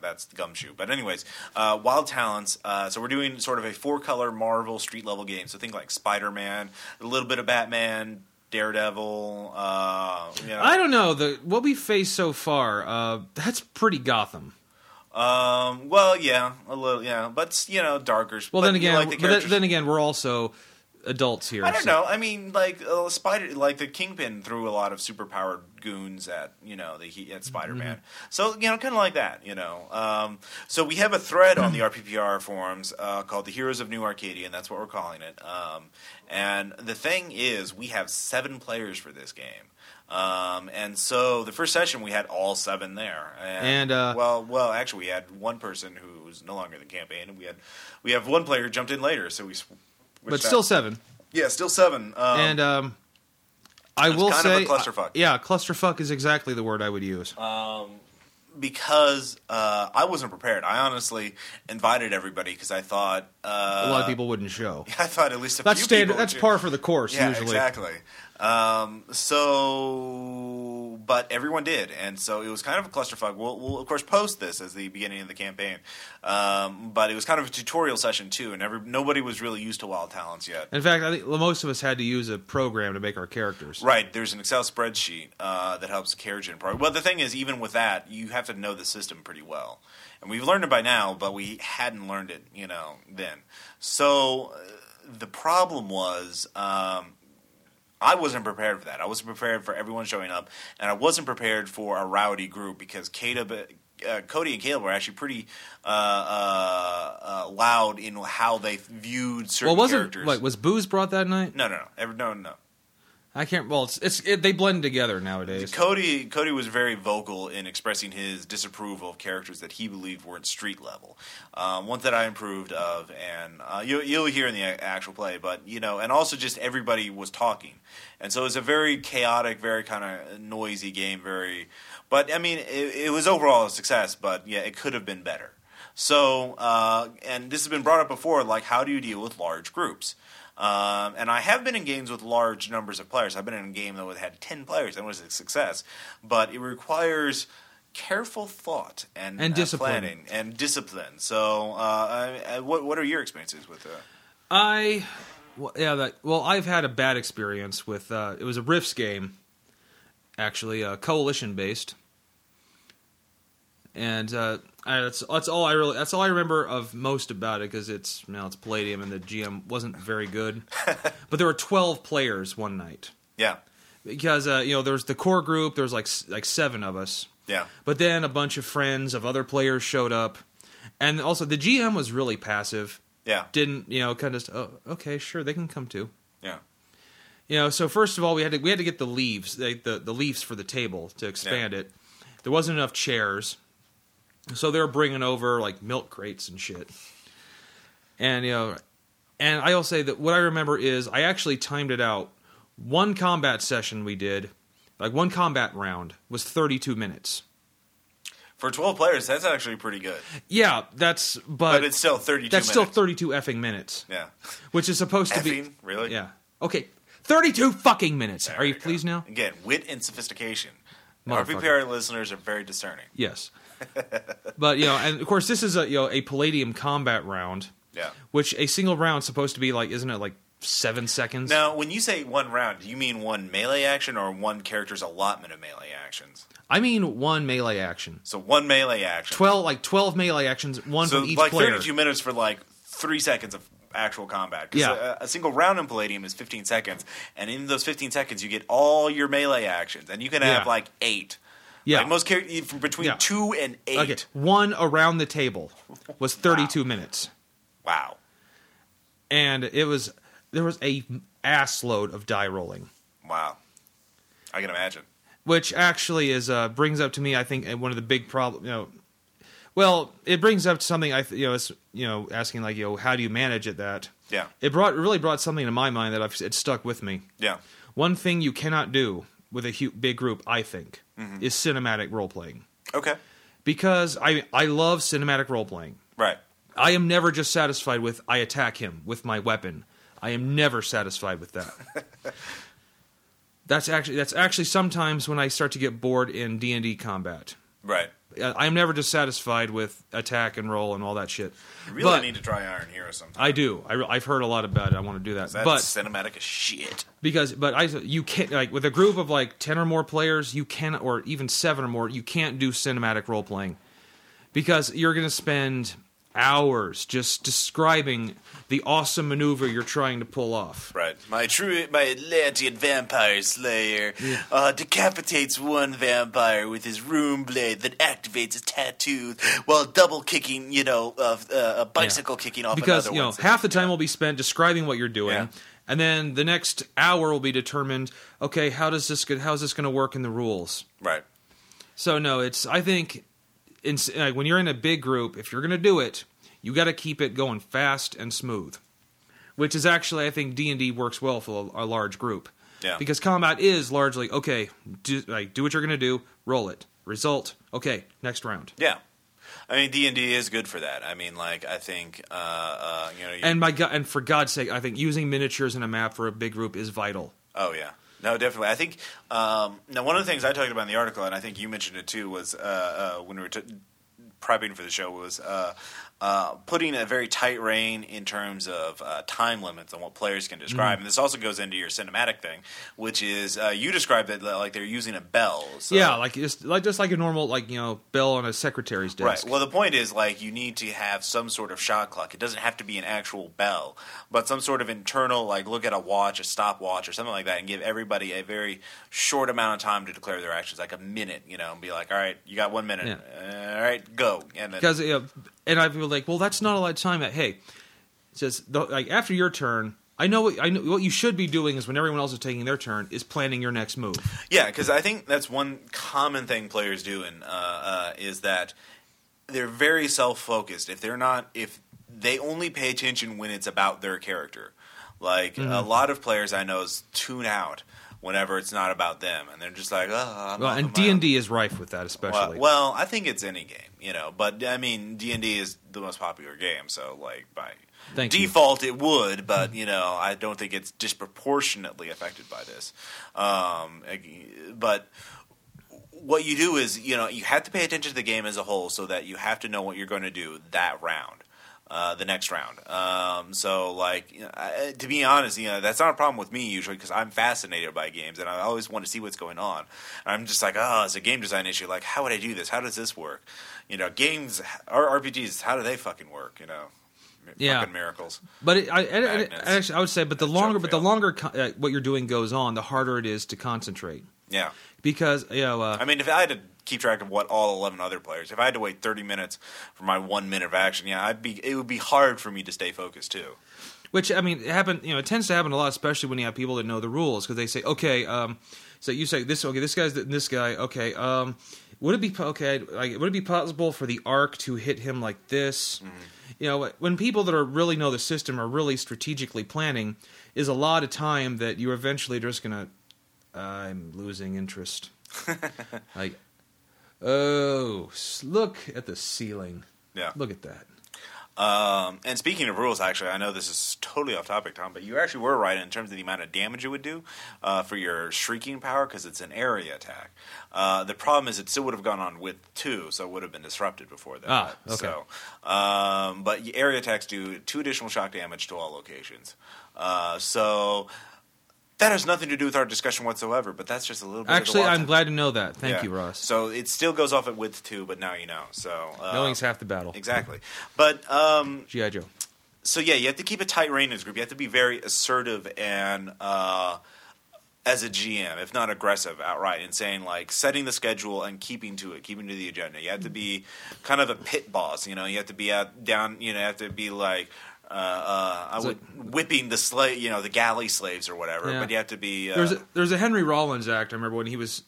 that's the Gumshoe. But anyways, Wild Talents. So we're doing sort of a 4-color Marvel street-level game. So think like Spider-Man, a little bit of Batman, Daredevil. I don't know. What we faced so far, that's pretty Gotham. Well, yeah, a little, yeah. But, darker. Well, then again, we're also adults here. I don't know. I mean, like Spider, like the Kingpin threw a lot of superpowered goons at at Spider-Man. Mm-hmm. So kind of like that. So we have a thread on the RPPR forums called the Heroes of New Arcadia, and that's what we're calling it. And the thing is, we have 7 players for this game. And so the first session we had all 7 there, and actually we had one person who was no longer in the campaign, and we have one player who jumped in later, so we. Still 7. Yeah, still 7. And I will say, kind of a clusterfuck. Yeah, clusterfuck is exactly the word I would use. Because I wasn't prepared. I honestly invited everybody because I thought a lot of people wouldn't show. I thought at least a few people. That's par for the course. Yeah, usually. Exactly. But everyone did, and so it was kind of a clusterfuck. We'll of course post this as the beginning of the campaign, but it was kind of a tutorial session too, and nobody was really used to Wild Talents yet. In fact, I think most of us had to use a program to make our characters. Right, there's an Excel spreadsheet that helps CareGen program. Well, the thing is, even with that, you have to know the system pretty well, and we've learned it by now, but we hadn't learned it, then. So the problem was. I wasn't prepared for that. I wasn't prepared for everyone showing up, and I wasn't prepared for a rowdy group because Cody and Caleb were actually pretty loud in how they viewed certain characters. Wait, was booze brought that night? No. I can't. Well, they blend together nowadays. Cody was very vocal in expressing his disapproval of characters that he believed weren't street level. One that I improved of, and you'll hear in the actual play. But and also just everybody was talking, and so it was a very chaotic, very kind of noisy game. But I mean, it was overall a success. But yeah, it could have been better. So, and this has been brought up before. Like, how do you deal with large groups? And I have been in games with large numbers of players. I've been in a game that had 10 players. That was a success. But it requires careful thought and planning and discipline. So what are your experiences with that? I Well, yeah. I've had a bad experience with. It was a Rifts game, actually, coalition based, and that's all I remember of most about it because it's Palladium and the GM wasn't very good. But there were 12 players one night. Yeah. Because there's the core group. There's like 7 of us. Yeah. But then a bunch of friends of other players showed up, and also the GM was really passive. Yeah. Didn't, kind of just, oh, okay, sure, they can come too. Yeah. So first of all, we had to get the leaves, the leaves for the table to expand it. There wasn't enough chairs. So they were bringing over, milk crates and shit. And, and I'll say that what I remember is I actually timed it out. One combat session we did, one combat round, was 32 minutes. For 12 players, that's actually pretty good. Yeah, but it's still 32 minutes. That's still 32 effing minutes. Yeah. Which is supposed to be... Effing? Really? Yeah. Okay, 32 fucking minutes. There are you pleased now? Again, wit and sophistication. RPPR listeners are very discerning. Yes. But, and of course, this is a Palladium combat round. Yeah. Which a single round is supposed to be, isn't it, 7 seconds? Now, when you say one round, do you mean one melee action or one character's allotment of melee actions? I mean one melee action. So one melee action. 12 melee actions, one from each player. So 32 minutes for 3 seconds of actual combat. Because a single round in Palladium is 15 seconds. And in those 15 seconds, you get all your melee actions. And you can have 8. Yeah. Most characters, from between 2 and 8. Okay. One around the table was 32 minutes. Wow. And there was a ass load of die rolling. Wow. I can imagine. Which actually is brings up to me, I think, one of the big problems. It brings up something. Asking how do you manage it? That it really brought something to my mind that it stuck with me. Yeah, one thing you cannot do with a big group, I think, is cinematic role playing. Okay, because I love cinematic role playing. Right, I am never just satisfied with I attack him with my weapon. I am never satisfied with that. That's actually sometimes when I start to get bored in D&D combat. Right. I'm never dissatisfied with attack and roll and all that shit. You really need to try Iron Hero sometime. I do. I've heard a lot about it. I want to do that. That's cinematic as shit. You can't with a group of 10 or more players, you can, or even 7 or more, you can't do cinematic role playing because you're going to spend hours just describing the awesome maneuver you're trying to pull off. Right. My Atlantean vampire slayer decapitates one vampire with his rune blade that activates his tattoo while double kicking, a bicycle kicking off because, another one. Because, half the time will be spent describing what you're doing, and then the next hour will be determined, okay, how's this going to work in the rules? Right. So, no, I think... when you're in a big group, if you're going to do it, you got to keep it going fast and smooth, which is actually, I think, D&D works well for a large group. Yeah. Because combat is largely, okay, do what you're going to do, roll it, result, okay, next round. Yeah. I mean, D&D is good for that. I mean, I think, and for God's sake, I think using miniatures in a map for a big group is vital. Oh, yeah. No, definitely. I think now one of the things I talked about in the article, and I think you mentioned it too, was when we were prepping for the show, was putting a very tight rein in terms of time limits on what players can describe. And this also goes into your cinematic thing, which is you described it like they're using a bell. So. Yeah, just like a normal bell on a secretary's desk. Right. Well, the point is you need to have some sort of shot clock. It doesn't have to be an actual bell, but some sort of internal look at a watch, a stopwatch, or something like that, and give everybody a very short amount of time to declare their actions, like a minute, and be like, all right, you got 1 minute, all right, go, and then And I've been well, that's not a lot of time. Hey, it says, after your turn, I know what you should be doing is when everyone else is taking their turn is planning your next move. Yeah, because I think that's one common thing players do, and is that they're very self-focused. If they only pay attention when it's about their character, a lot of players I know tune out whenever it's not about them, and they're just like, oh. Well, and D&D is rife with that, especially. Well, I think it's any game, but I mean, D&D is the most popular game, so by default it would, but I don't think it's disproportionately affected by this. But what you do is, you have to pay attention to the game as a whole, so that you have to know what you're going to do that round. the next round. So, like, you know, to be honest, you know, that's not a problem with me usually because I'm fascinated by games and I always want to see what's going on. And I'm just like, oh, it's a game design issue. Like, how would I do this? How does this work? You know, games, RPGs, how do they fucking work? You know, fucking miracles. But I would say, the longer what you're doing goes on, the harder it is to concentrate. Yeah. Because, you know, I mean, if I had to keep track of what all 11 other players, if I had to wait 30 minutes for my 1 minute of action, yeah, it would be hard for me to stay focused too. Which, I mean, it tends to happen a lot, especially when you have people that know the rules, because they say, okay, so you say this, okay, this guy's this guy, okay, would it be possible for the arc to hit him like this? Mm-hmm. You know, when people that really know the system are really strategically planning, is a lot of time that you're eventually just going to. I'm losing interest. Like, oh, look at the ceiling. Yeah. Look at that. And speaking of rules, actually, I know this is totally off topic, Tom, but you actually were right in terms of the amount of damage it would do for your shrieking power because it's an area attack. The problem is it still would have gone on with 2, so it would have been disrupted before that. Ah, okay. So, but area attacks do 2 additional shock damage to all locations. So... that has nothing to do with our discussion whatsoever, but that's just a little bit of I'm glad to know that. Thank you, Ross. So it still goes off at width 2, but now you know. So knowing's half the battle. Exactly. But G.I. Joe. So yeah, you have to keep a tight rein in this group. You have to be very assertive and as a GM, if not aggressive outright, in saying like setting the schedule and keeping to the agenda. You have to be kind of a pit boss, you know, you have to be you have to be like whipping the slave, you know, the galley slaves or whatever. Yeah. But you have to be. There's a Henry Rollins act. I remember when he was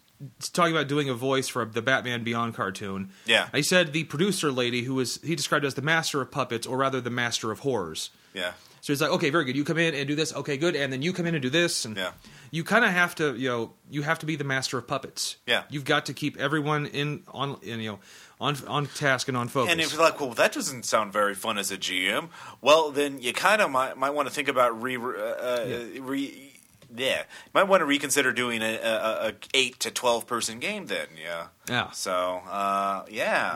talking about doing a voice for the Batman Beyond cartoon. Yeah, he said the producer lady he described as the master of puppets, or rather the master of horrors. Yeah. So he's like, okay, very good. You come in and do this. Okay, good. And then you come in and do this. And you kind of have to, you know, you have to be the master of puppets. Yeah. You've got to keep everyone on task and on focus. And if you're like, well, that doesn't sound very fun as a GM, well, then you kind of might want to think about you might want to reconsider doing a 8 to 12 person game then, yeah. Yeah. So,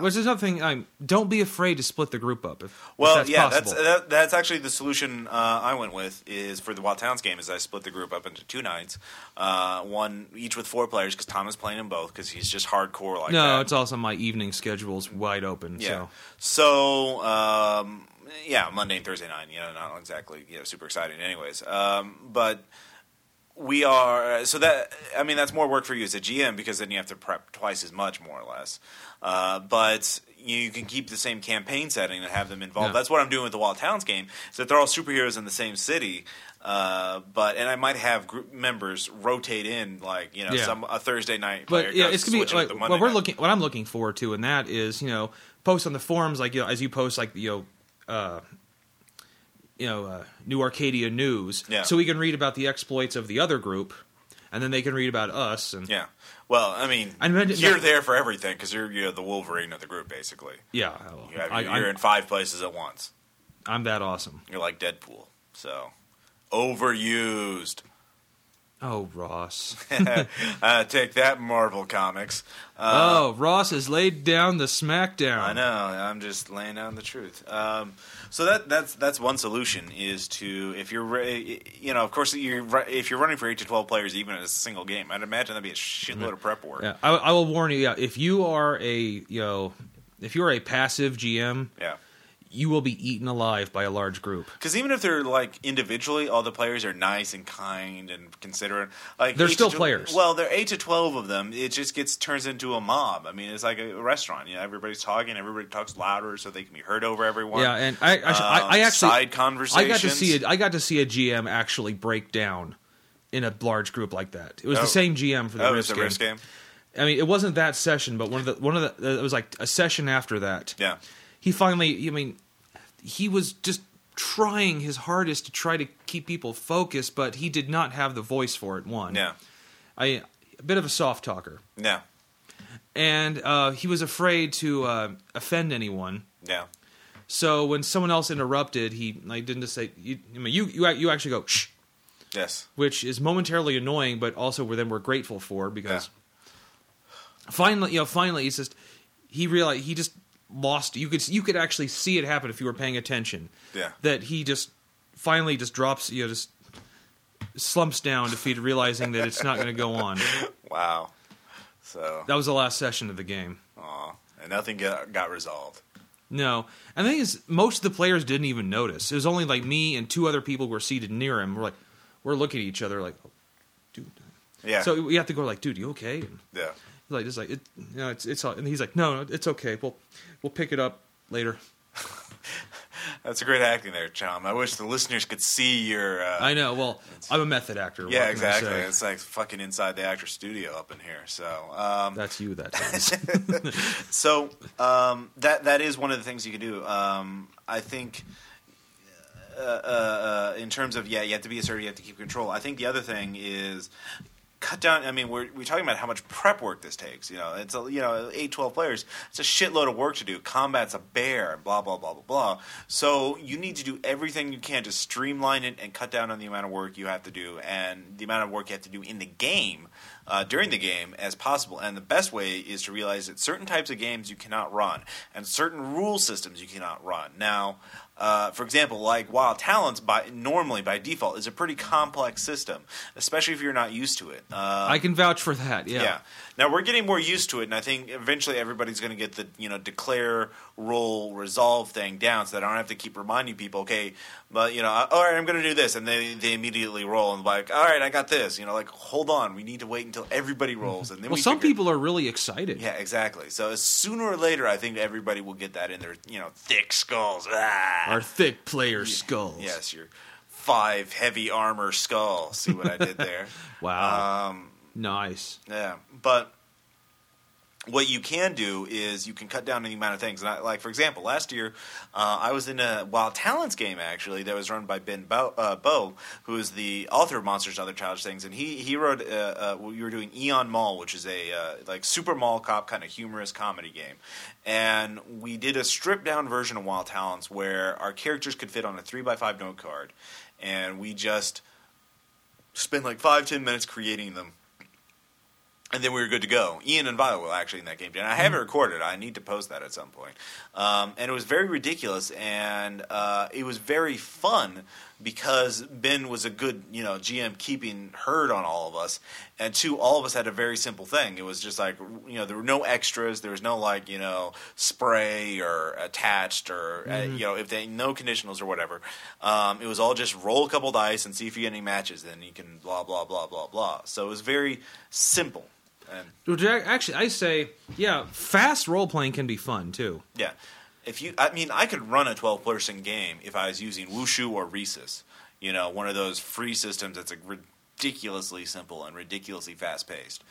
Which is another thing, don't be afraid to split the group up if that's possible. That's actually the solution I went with is for the Wild Talents game is I split the group up into 2 nights, one each with 4 players because Tom is playing them both because he's just hardcore like that. No, it's also my evening schedule's wide open. Yeah. So, Monday and Thursday night, you know, not exactly, you know, super exciting anyways. But... we are – so that – I mean that's more work for you as a GM because then you have to prep twice as much more or less. But you can keep the same campaign setting and have them involved. Yeah. That's what I'm doing with the Wild Talents game is that they're all superheroes in the same city. And I might have group members rotate in like, you know, a Thursday night player. But, yeah, it's going to be like what I'm looking forward to in that is, you know, posts on the forums like, you know, as you post like, you know New Arcadia news, so we can read about the exploits of the other group, and then they can read about us. And yeah, well, I mean, you're there for everything because you're the Wolverine of the group, basically. Yeah, well, you're in 5 places at once. I'm that awesome. You're like Deadpool, so overused. Oh, Ross. Take that, Marvel Comics. Ross has laid down the smackdown. I know. I'm just laying down the truth. So that's one solution is to, if you're, you know, of course, if you're running for 8 to 12 players even in a single game, I'd imagine that'd be a shitload of prep work. Yeah. I will warn you, if you're a passive GM, you will be eaten alive by a large group. Because even if they're, like, individually, all the players are nice and kind and considerate. Like they're still players. Well, they're 8 to 12 of them. It just turns into a mob. I mean, it's like a restaurant. You know, everybody's talking. Everybody talks louder so they can be heard over everyone. Yeah, and I actually... side conversations. I got to see a GM actually break down in a large group like that. It was the same GM for the Risk game. Risk game? I mean, it wasn't that session, but one of the it was like a session after that. Yeah. He finally, I mean, he was just trying his hardest to try to keep people focused, but he did not have the voice for it, one. Yeah. A bit of a soft talker. Yeah. And he was afraid to offend anyone. Yeah. So when someone else interrupted, he didn't just say, you actually go, shh. Yes. Which is momentarily annoying, but also we're grateful for because finally, it's just, he realized, he just... lost. You could actually see it happen if you were paying attention. Yeah. That he just finally just drops, you know, just slumps down defeated, realizing that it's not going to go on. Wow. So that was the last session of the game. Aw. And nothing got resolved. No. And the thing is, most of the players didn't even notice. It was only like me and two other people who were seated near him. We're looking at each other like, oh, dude. Yeah. So we have to go like, dude, you okay? And yeah. Like just like, it's all, and he's like, no, it's okay. We'll pick it up later. That's a great acting there, Chom. I wish the listeners could see your. I know. Well, I'm a method actor. Yeah, exactly. It's like fucking inside the actor studio up in here. So that's you. That is. So that is one of the things you can do. I think in terms of you have to be assertive, you have to keep control. I think the other thing is. Cut down. I mean, we're talking about how much prep work this takes. You know, it's 8-12 players. It's a shitload of work to do. Combat's a bear. Blah blah blah blah blah. So you need to do everything you can to streamline it and cut down on the amount of work you have to do and the amount of work you have to do in the game during the game as possible. And the best way is to realize that certain types of games you cannot run and certain rule systems you cannot run. Now. For example, like Wild Talents, normally by default, is a pretty complex system, especially if you're not used to it. I can vouch for that. Yeah. Now we're getting more used to it, and I think eventually everybody's going to get the declare, roll, resolve thing down, so that I don't have to keep reminding people. Okay, but all right, I'm going to do this, and they immediately roll and like, all right, I got this. Like hold on, we need to wait until everybody rolls, and then some people are really excited. Yeah, exactly. So sooner or later, I think everybody will get that in their thick skulls. Ah! Our thick player skulls. Yes, your 5 heavy armor skulls. See what I did there? Wow. Nice. Yeah. But what you can do is you can cut down any amount of things. And like, for example, last year I was in a Wild Talents game, actually, that was run by Ben Bow, who is the author of Monsters and Other Childish Things. And he wrote we were doing Eon Mall, which is a like super mall cop kind of humorous comedy game. And we did a stripped-down version of Wild Talents where our characters could fit on a 3x5 note card. And we just spent like 5-10 minutes creating them. And then we were good to go. Ian and Violet were actually in that game. And I have it recorded. I need to post that at some point. And it was very ridiculous. And it was very fun because Ben was a good GM keeping herd on all of us. And two, all of us had a very simple thing. It was just like, there were no extras. There was no like, spray or attached or, if they no conditionals or whatever. It was all just roll a couple dice and see if you get any matches. Then you can blah, blah, blah, blah, blah. So it was very simple. And actually, I say, fast role-playing can be fun, too. Yeah. I could run a 12-person game if I was using Wushu or Rhesus. One of those free systems that's ridiculously simple and ridiculously fast-paced.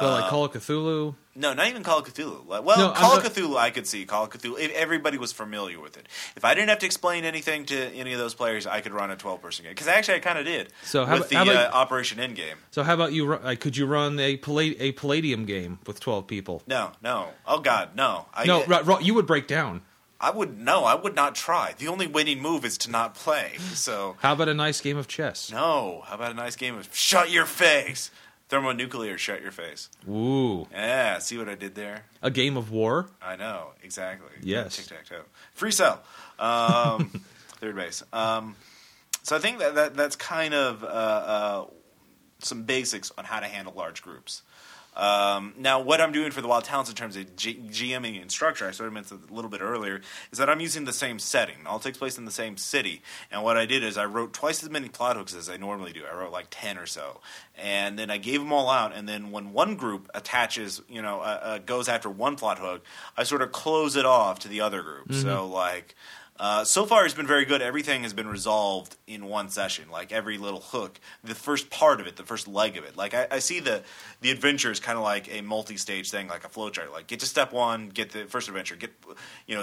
Well, like Call of Cthulhu? No, not even Call of Cthulhu. Cthulhu I could see. Call of Cthulhu, if everybody was familiar with it. If I didn't have to explain anything to any of those players, I could run a 12-person game. Because actually I kind of did with Operation Endgame. So how about you, could you run a Palladium game with 12 people? No. Oh, God, no. You would break down. I would not try. The only winning move is to not play. So how about a nice game of chess? No. How about a nice game of shut your face? Thermonuclear, shut your face. Ooh. Yeah, see what I did there? A game of war? I know, exactly. Yes. Tic-tac-toe. Free cell. Third base. So I think that's kind of some basics on how to handle large groups. Now, what I'm doing for the Wild Talents in terms of GMing and structure, I sort of mentioned a little bit earlier, is that I'm using the same setting. It all takes place in the same city. And what I did is I wrote twice as many plot hooks as I normally do. I wrote like 10 or so. And then I gave them all out. And then when one group attaches, goes after one plot hook, I sort of close it off to the other group. Mm-hmm. So like... so far, it's been very good. Everything has been resolved in one session, like every little hook, the first part of it, the first leg of it. Like I see the adventure is kind of like a multi-stage thing, like a flowchart. Like get to step one, get the first adventure,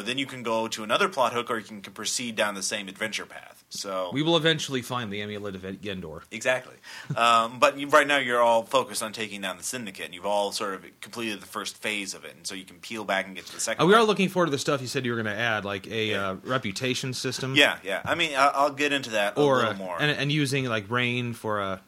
then you can go to another plot hook, or you can proceed down the same adventure path. So we will eventually find the amulet of Gendor. Exactly. But right now, you're all focused on taking down the Syndicate, and you've all sort of completed the first phase of it, and so you can peel back and get to the second. We are looking forward to the stuff you said you were going to add, like a reputation system. Yeah. I mean, I'll get into that a little more. And using like rain for a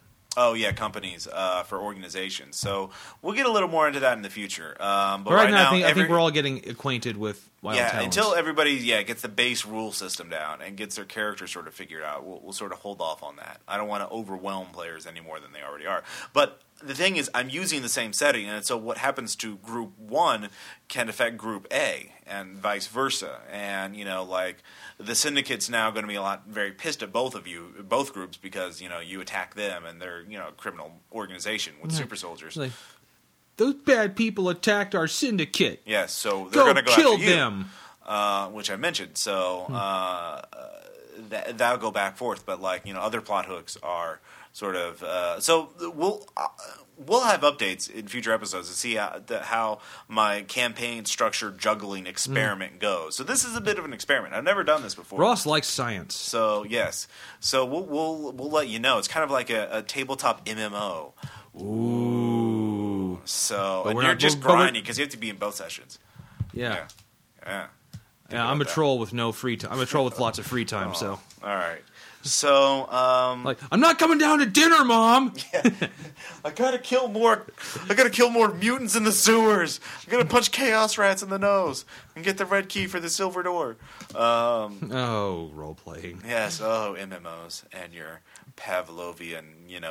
Oh, yeah, companies for organizations. So we'll get a little more into that in the future. But right now, I think we're all getting acquainted with Wild Talents. Until everybody gets the base rule system down and gets their character sort of figured out, we'll sort of hold off on that. I don't want to overwhelm players any more than they already are. But the thing is, I'm using the same setting, and so what happens to Group 1 can affect Group A, and vice versa. And, the syndicate's now going to be very pissed at both groups, because, you attack them, and they're, a criminal organization with super soldiers. Like, those bad people attacked our syndicate. Yes, so they're going to go kill after them. Which I mentioned, so that'll go back forth, but, other plot hooks are... sort of, so we'll have updates in future episodes to see how my campaign structure juggling experiment goes. So this is a bit of an experiment. I've never done this before. Ross likes science, so yes. So we'll let you know. It's kind of like a tabletop MMO. Ooh. So you're just grinding because you have to be in both sessions. Yeah. I'm a troll with no free time. I'm a troll with lots of free time. Oh. So all right. So, I'm not coming down to dinner, Mom. Yeah. I gotta kill more mutants in the sewers. I gotta punch chaos rats in the nose and get the red key for the silver door. Role playing. Yes. Oh, MMOs and your Pavlovian,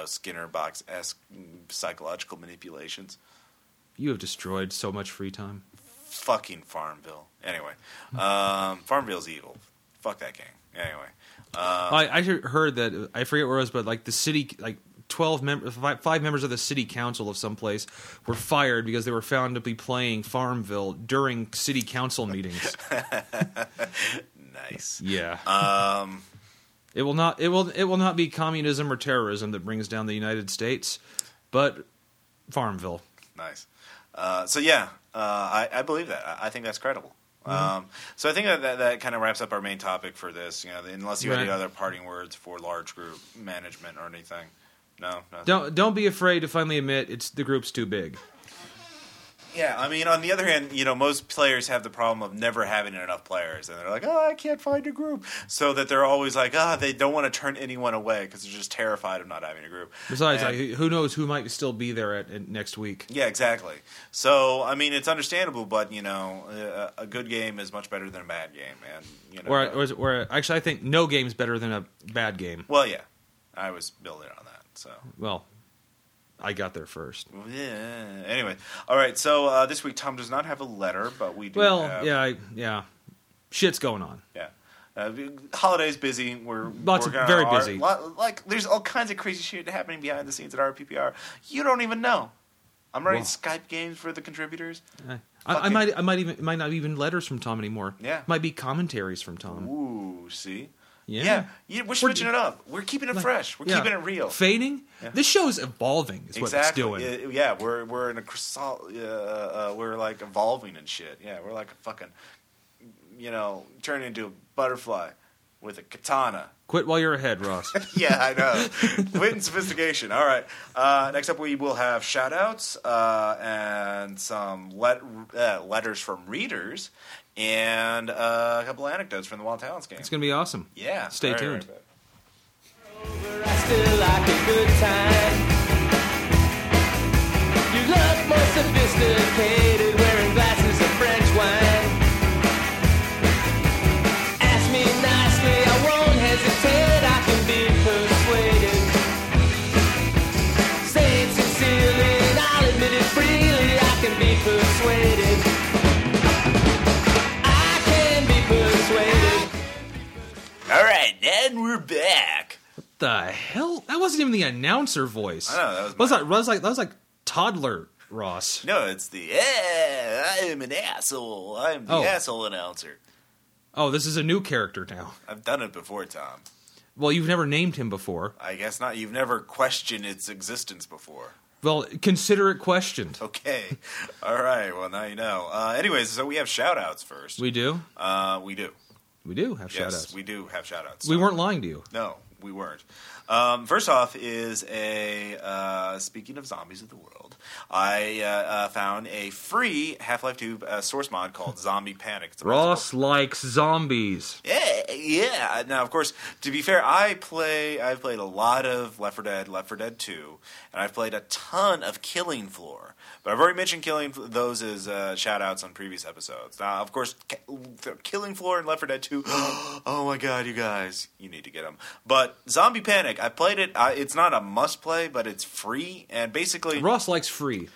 Skinner box-esque psychological manipulations. You have destroyed so much free time. Fucking Farmville. Anyway, Farmville's evil. Fuck that game. Anyway. I heard that, I forget where it was, but the city, 5 members of the city council of some place were fired because they were found to be playing Farmville during city council meetings. Nice. Yeah. It will not be communism or terrorism that brings down the United States, but Farmville. Nice. I believe that. I think that's credible. So I think that kind of wraps up our main topic for this. Unless you have any other parting words for large group management or anything. No, nothing. Don't be afraid to finally admit the group's too big. Yeah, I mean, on the other hand, most players have the problem of never having enough players, and they're like, I can't find a group, so that they're always like, they don't want to turn anyone away because they're just terrified of not having a group. Besides, who knows who might still be there at next week? Yeah, exactly. So, I mean, it's understandable, but a good game is much better than a bad game, and actually, I think no game's better than a bad game. Well, yeah, I was building on that. So well. I got there first. Yeah. Anyway, all right. So this week, Tom does not have a letter, but we do. Well, have... shit's going on. Yeah. Holidays busy. We're very busy. There's all kinds of crazy shit happening behind the scenes at RPPR. You don't even know. I'm writing Skype games for the contributors. I might not even letters from Tom anymore. Yeah. Might be commentaries from Tom. Ooh, see. Yeah, we're switching it up. We're keeping it fresh. We're keeping it real. Fading? Yeah. This show's evolving is what it's doing. Yeah, we're in a we're like evolving and shit. Yeah, we're like a fucking, turning into a butterfly with a katana. Quit while you're ahead, Ross. Yeah, I know. Wit and sophistication. All right. Next up, we will have shout-outs and some letters from readers. And a couple of anecdotes from the Wild Talents game. It's going to be awesome. Yeah. Stay tuned. Over, I still like a good time. You look more sophisticated wearing glasses of French wine. Ask me nicely, I won't hesitate, I can be persuaded. Say it sincerely, and I'll admit it freely, I can be persuaded. All right, and we're back. What the hell? That wasn't even the announcer voice. I know, that was that was like toddler Ross. No, it's the I am an asshole. I am the asshole announcer. Oh, this is a new character now. I've done it before, Tom. Well, you've never named him before. I guess not. You've never questioned its existence before. Well, consider it questioned. Okay. All right. Well, now you know. Anyways, so we have shout-outs first. We do? We do. We do have shout-outs. Yes, we do have shout-outs. We weren't lying to you. No, we weren't. First off is a, speaking of zombies of the world, I found a free Half-Life 2 source mod called Zombie Panic. Ross likes zombies. Yeah, yeah. Now, of course, to be fair, I've played a lot of Left 4 Dead 2, and I've played a ton of Killing Floor. But I've already mentioned Killing those as shout-outs on previous episodes. Now, of course, Killing Floor and Left 4 Dead 2, oh my god, you guys, you need to get them. But Zombie Panic, I played it. It's not a must-play, but it's free. And basically... Ross likes free.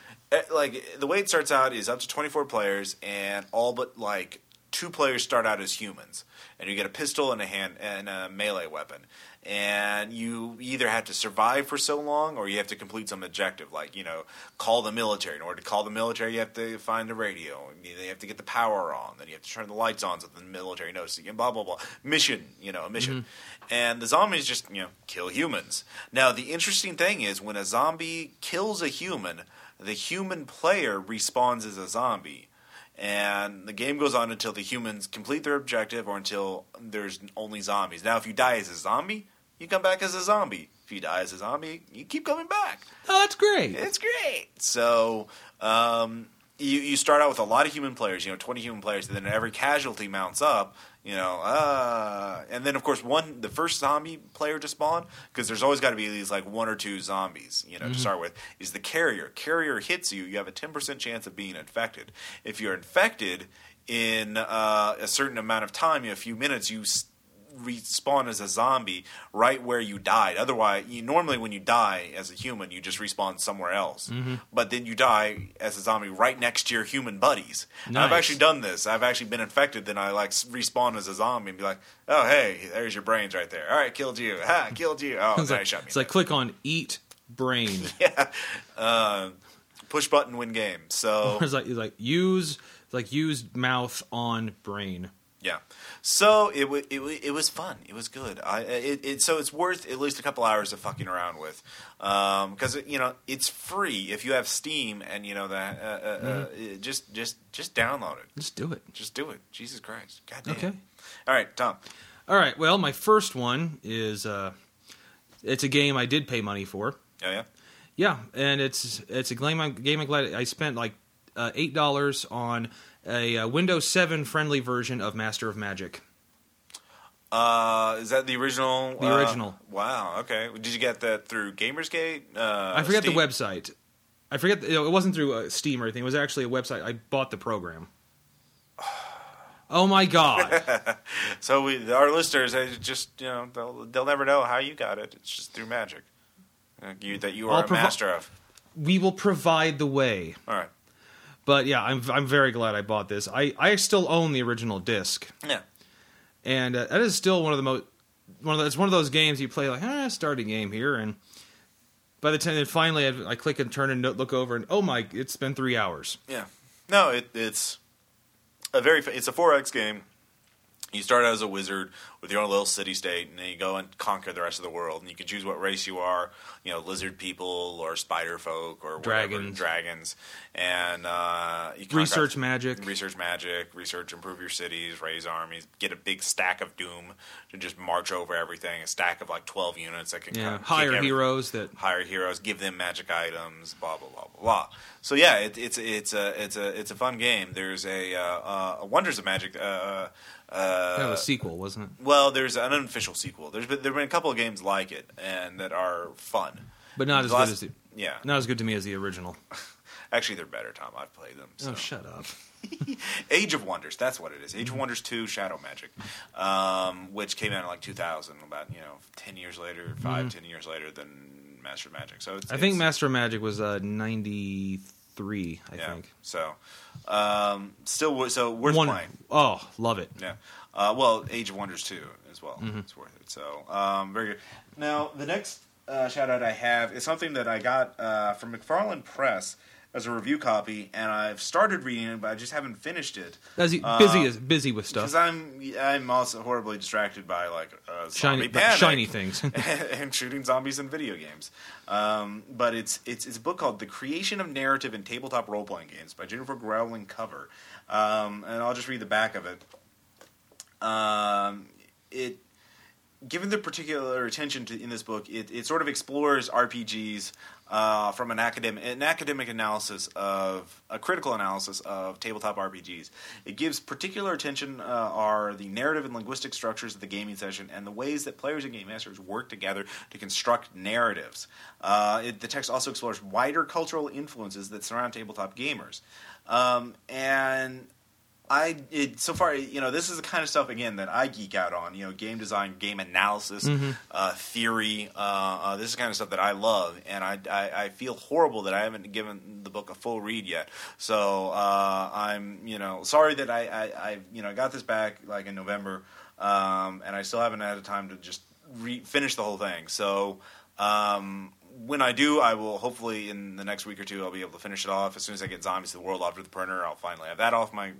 Like, the way it starts out is up to 24 players, and all but, like, 2 players start out as humans. And you get a pistol and a melee weapon. And you either have to survive for so long, or you have to complete some objective, like, you know, call the military. In order to call the military, you have to find the radio. They have to get the power on. Then you have to turn the lights on so the military knows. And blah, blah, blah. Mission. Mm-hmm. And the zombies just, you know, kill humans. Now, the interesting thing is when a zombie kills a human, the human player respawns as a zombie. And the game goes on until the humans complete their objective or until there's only zombies. Now, if you die as a zombie, you come back as a zombie. If you die as a zombie, you keep coming back. Oh, that's great. It's great. So you start out with a lot of human players, you know, 20 human players, and then every casualty mounts up. You know, and then of course the first zombie player to spawn, because there's always got to be these like 1 or 2 zombies, you know, to start with, is the carrier. Carrier hits you, you have a 10% chance of being infected. If you're infected in a certain amount of time, in a few minutes, you respawn as a zombie right where you died. Otherwise, normally when you die as a human, you just respawn somewhere else. Mm-hmm. But then you die as a zombie right next to your human buddies. Nice. I've actually done this. I've actually been infected. Then I like respawn as a zombie and be like, oh, hey, there's your brains right there. All right, killed you. Ha, killed you. Oh, nice, like, shot me. It's like click on eat brain. Yeah. Push button win game. So it's like use mouth on brain. Yeah, so it was fun. It was good. So it's worth at least a couple hours of fucking around with, because you know it's free if you have Steam and you know that. Just download it. Just do it. Jesus Christ, goddamn. Okay. All right, Tom. All right. Well, my first one is it's a game I did pay money for. Oh yeah. Yeah, and it's a game I'm glad I spent like $8 on. A Windows 7 friendly version of Master of Magic. Is that the original? The original. Wow. Okay. Did you get that through Gamersgate? I forget Steam? The website. I forget. It wasn't through Steam or anything. It was actually a website. I bought the program. Oh my god! So our listeners, they just you know they'll never know how you got it. It's just through magic that you are a master of. We will provide the way. All right. But yeah, I'm very glad I bought this. I still own the original disc. Yeah, and that is still it's one of those games you play like start a game here, and by the time finally I click and turn and look over and oh my, it's been 3 hours. Yeah, no, it's a 4X game. You start out as a wizard with your own little city-state, and then you go and conquer the rest of the world. And you can choose what race you are, you know, lizard people or spider folk or whatever. Dragons. And you can research magic, improve your cities, raise armies, get a big stack of doom to just march over everything, a stack of like 12 units that can hire heroes, give them magic items, blah, blah, blah, blah, blah. So yeah, it's a fun game. There's a Wonders of Magic kind of a sequel, wasn't it? Well, there's an unofficial sequel. There've been a couple of games like it and that are fun, but not not as good to me as the original. Actually, they're better, Tom. I've played them. So. Oh, shut up. Age of Wonders, that's what it is. Age of Wonders 2, Shadow Magic, which came out in like 2000, about 10 years later, 10 years later than Master of Magic. So I think Master of Magic was 93. I think so. Worth playing. Oh, love it. Yeah. Well, Age of Wonders 2 as well. Mm-hmm. It's worth it. So very good. Now the next shout out I have is something that I got from McFarland Press as a review copy, and I've started reading it, but I just haven't finished it. Busy with stuff. Because I'm also horribly distracted by like shiny things and shooting zombies in video games. But it's a book called "The Creation of Narrative in Tabletop Role Playing Games" by Jennifer Growling Cover, and I'll just read the back of it. given the particular attention to, in this book, it sort of explores RPGs from an academic analysis of a critical analysis of tabletop RPGs. It gives particular attention are the narrative and linguistic structures of the gaming session and the ways that players and game masters work together to construct narratives. The text also explores wider cultural influences that surround tabletop gamers, so far, you know, this is the kind of stuff, again, that I geek out on, you know, game design, game analysis, theory. This is the kind of stuff that I love, and I feel horrible that I haven't given the book a full read yet. So I'm, you know, sorry that I got this back, like, in November, and I still haven't had time to just finish the whole thing. So when I do, I will hopefully in the next week or two I'll be able to finish it off. As soon as I get Zombies of the World off to the printer, I'll finally have that off my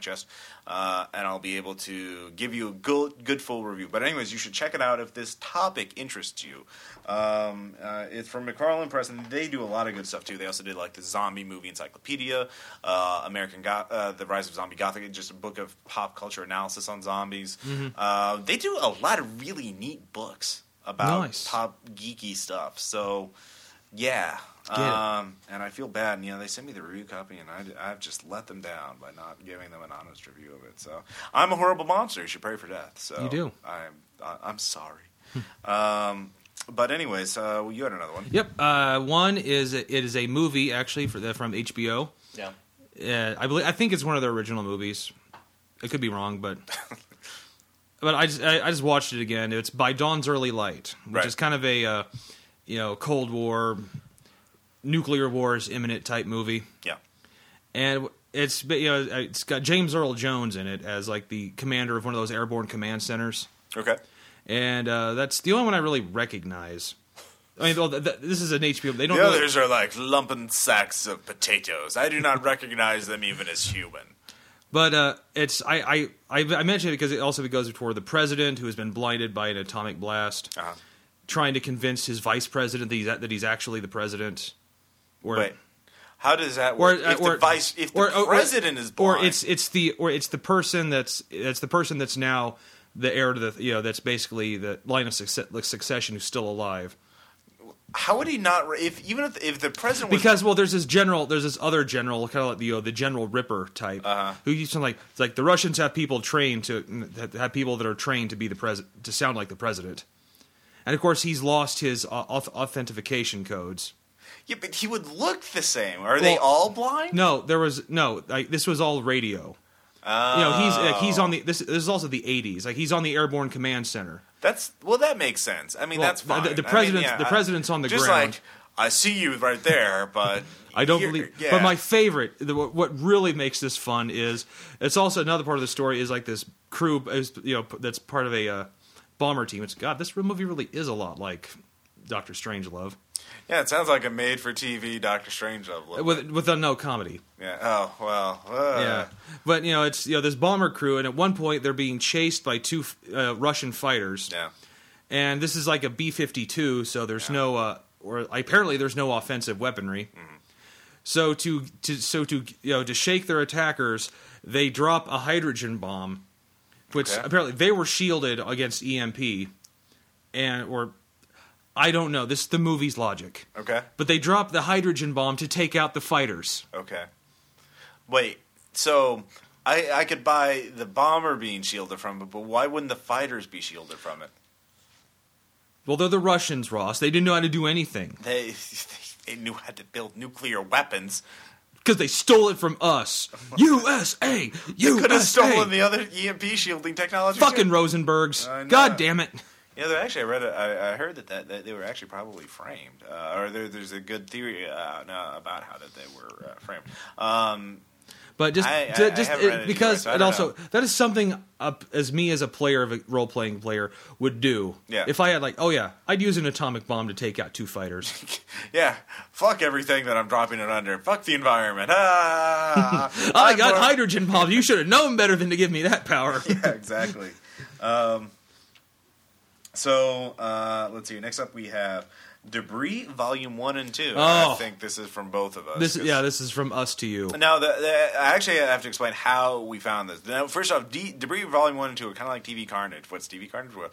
chest, and I'll be able to give you a good full review. But anyways, you should check it out if this topic interests you. It's from McFarland Press, and they do a lot of good stuff too. They also did like the Zombie Movie Encyclopedia, The Rise of Zombie Gothic, just a book of pop culture analysis on zombies. Mm-hmm. They do a lot of really neat books about pop geeky stuff. So, yeah. And I feel bad. And, you know, they sent me the review copy, and I've just let them down by not giving them an honest review of it. So, I'm a horrible monster. You should pray for death. So you do. I'm sorry. But anyways, you had another one. Yep. One is a movie, actually, from HBO. Yeah. I think it's one of their original movies. I could be wrong, but... But I just watched it again. It's by Dawn's Early Light, which is kind of a Cold War, nuclear war is imminent type movie. Yeah, and it's got James Earl Jones in it as like the commander of one of those airborne command centers. Okay, and that's the only one I really recognize. I mean, this is an HBO. They don't. The others are like lumpen sacks of potatoes. I do not recognize them even as human. But I mentioned it because it also goes toward the president who has been blinded by an atomic blast, trying to convince his vice president that he's actually the president. Or, wait, how does that work? If the president is blind, it's the person that's now the heir to the that's basically the line of succession who's still alive. How would he not? If the president was... Because there's this other general, kind of like the General Ripper type, who used to like the Russians have people trained to be the president, to sound like the president, and of course he's lost his authentication codes. Yeah, but he would look the same. Are they all blind? No, this was all radio. Oh. He's on the. This is also the 80s. Like he's on the Airborne Command Center. That makes sense. I mean, that's fine. The president's on the ground. Just like, I see you right there, but I don't believe. Yeah. But my favorite, what really makes this fun is it's also another part of the story is like this crew, that's part of a bomber team. This movie really is a lot like Dr. Strangelove. Yeah, it sounds like a made-for-TV Dr. Strangelove with no comedy. Yeah. Oh well. Yeah, but it's this bomber crew, and at one point they're being chased by two Russian fighters. Yeah. And this is like a B-52, so there's no, or apparently there's no offensive weaponry. Mm-hmm. So to shake their attackers, they drop a hydrogen bomb, which apparently they were shielded against EMP, I don't know. This is the movie's logic. Okay. But they dropped the hydrogen bomb to take out the fighters. Okay. Wait, so I could buy the bomber being shielded from it, but why wouldn't the fighters be shielded from it? Well, they're the Russians, Ross. They didn't know how to do anything. They knew how to build nuclear weapons. Because they stole it from us. USA! You could have stolen the other EMP shielding technology. Fucking too. Rosenbergs. God damn it. Yeah, they're actually. I heard that they were actually probably framed, or there's a good theory about how that they were framed. But that is something as me as a player of a role playing player would do. Yeah. If I had I'd use an atomic bomb to take out two fighters. Yeah, fuck everything that I'm dropping it under. Fuck the environment. Ah, I got hydrogen bombs. You should have known better than to give me that power. Yeah, exactly. So, let's see. Next up we have Debris, Volume 1 and 2. Oh. I think this is from both of us. This is from us to you. Now, I actually have to explain how we found this. Now, first off, Debris, Volume 1 and 2 are kind of like TV Carnage. What's TV Carnage? Well,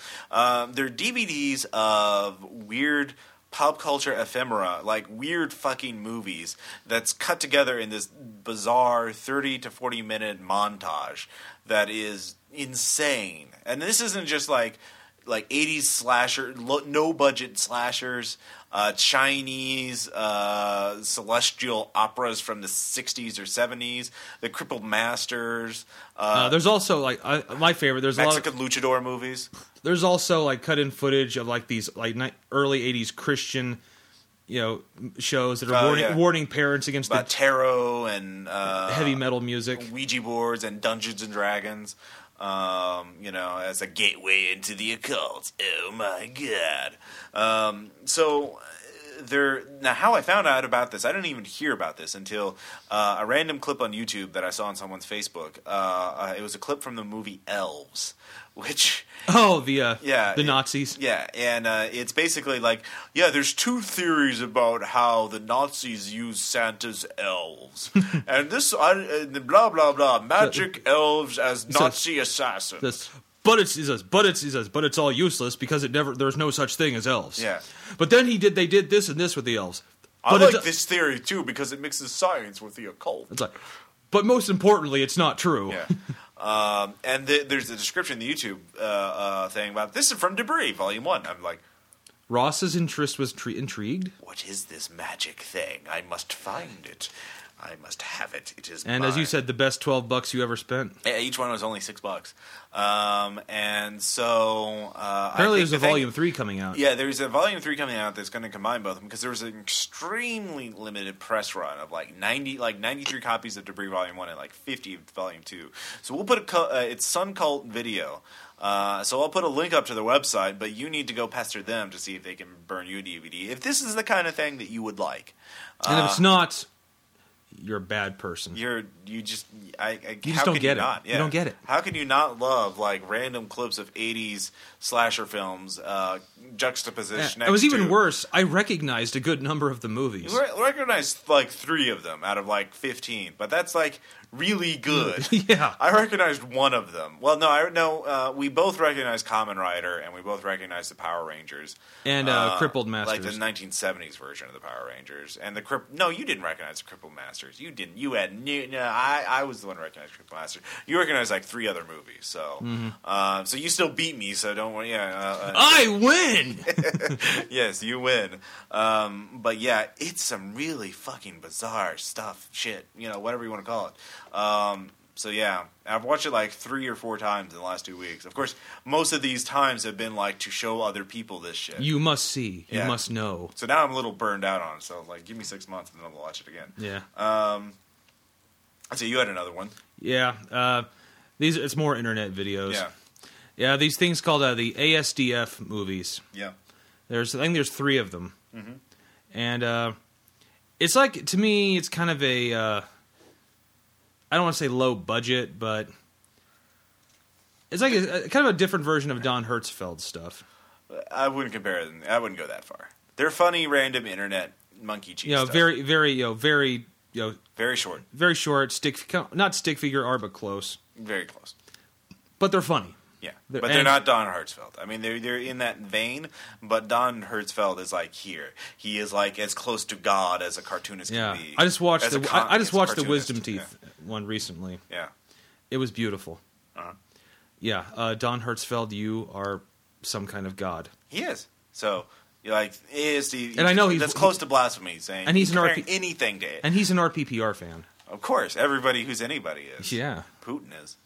they're DVDs of weird pop culture ephemera, like weird fucking movies that's cut together in this bizarre 30 to 40 minute montage that is insane. And this isn't just like 80s slasher, no budget slashers, Chinese celestial operas from the 60s or 70s, the Crippled Masters. There's also my favorite. There's Mexican luchador movies. There's also cut in footage of these early 80s Christian, shows that are warning parents against the tarot and heavy metal music, Ouija boards and Dungeons and Dragons. As a gateway into the occult. Oh my god. Now how I found out about this, I didn't even hear about this until a random clip on YouTube that I saw on someone's Facebook. It was a clip from the movie Elves, which... Oh, the Nazis. It's basically there's two theories about how the Nazis use Santa's elves. And this, blah, blah, blah, magic elves as Nazi assassins. But it's all useless because there's no such thing as elves. Yeah. But then they did this and this with the elves. I like this theory too because it mixes science with the occult. But most importantly, it's not true. Yeah. There's a description in the YouTube thing about this is from Debris, Volume 1. I'm like, Ross's interest was intrigued. What is this magic thing? I must find it. I must have it. It is mine. And as you said, the best $12 you ever spent. Each one was only $6. Apparently there's Volume 3 coming out. Yeah, there's a Volume 3 coming out that's going to combine both of them because there was an extremely limited press run of 93 copies of Debris Volume 1 and 50 of Volume 2. So we'll put it's Suncult Video. So I'll put a link up to their website, but you need to go pester them to see if they can burn you a DVD. If this is the kind of thing that you would like. And if it's not... You're a bad person. You don't get it. How can you not love random clips of 80s slasher films juxtaposition? Yeah, it was even worse. I recognized a good number of the movies. You recognized 3 of them out of 15, but that's really good. Yeah, I recognized one of them. Well, no, we both recognized Kamen Rider, and we both recognized the Power Rangers and Crippled Masters, the 1970s version of the Power Rangers. And no, you didn't recognize the Crippled Masters. You didn't. You had no. I was the one who recognized Crippled Masters. You recognized 3 other movies. So, so you still beat me. So don't worry. Yeah, I win. Yes, you win. But yeah, it's some really fucking bizarre stuff. Shit, whatever you want to call it. So yeah, I've watched it 3 or 4 times in the last 2 weeks. Of course, most of these times have been to show other people this shit. You must see. Yeah. You must know. So now I'm a little burned out on it. So give me 6 months and then I'll watch it again. Yeah. So you had another one. Yeah. It's more internet videos. Yeah. Yeah. These things called the ASDF movies. Yeah. I think there's 3 of them. Mm-hmm. And it's to me, it's kind of a. I don't want to say low budget, but it's kind of a different version of Don Hertzfeld's stuff. I wouldn't compare them. I wouldn't go that far. They're funny, random internet monkey cheese. Stuff. Very, very, very, very short, not stick figure art, but close, very close. But they're funny. Yeah, but they're not Don Hertzfeld. I mean, they're in that vein, but Don Hertzfeld is here. He is as close to God as a cartoonist can be. I just watched the Wisdom Teeth one recently. Yeah, it was beautiful. Uh-huh. Yeah, Don Hertzfeld, you are some kind of God. He is. So and I know he's close to blasphemy, saying and he's comparing anything to it. And he's an RPPR fan. Of course, everybody who's anybody is. Yeah, Putin is.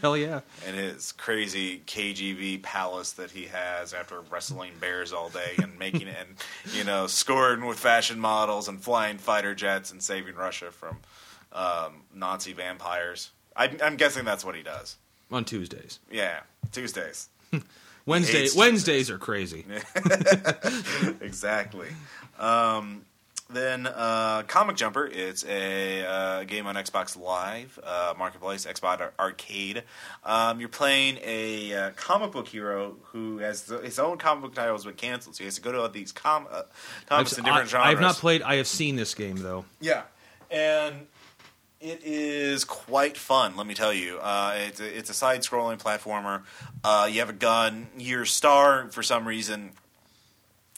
Hell yeah. And his crazy KGB palace that he has after wrestling bears all day and making it and scoring with fashion models and flying fighter jets and saving Russia from Nazi vampires. I'm guessing that's what he does. On Tuesdays. Yeah, Tuesdays. Wednesdays are crazy. Exactly. Then Comic Jumper, it's a game on Xbox Live, Marketplace, Xbox Arcade. You're playing a comic book hero who has his own comic book titles but canceled, so he has to go to all these comics in different genres. I have not played. I have seen this game, though. Yeah, and it is quite fun, let me tell you. It's a side-scrolling platformer. You have a gun. Your star, for some reason,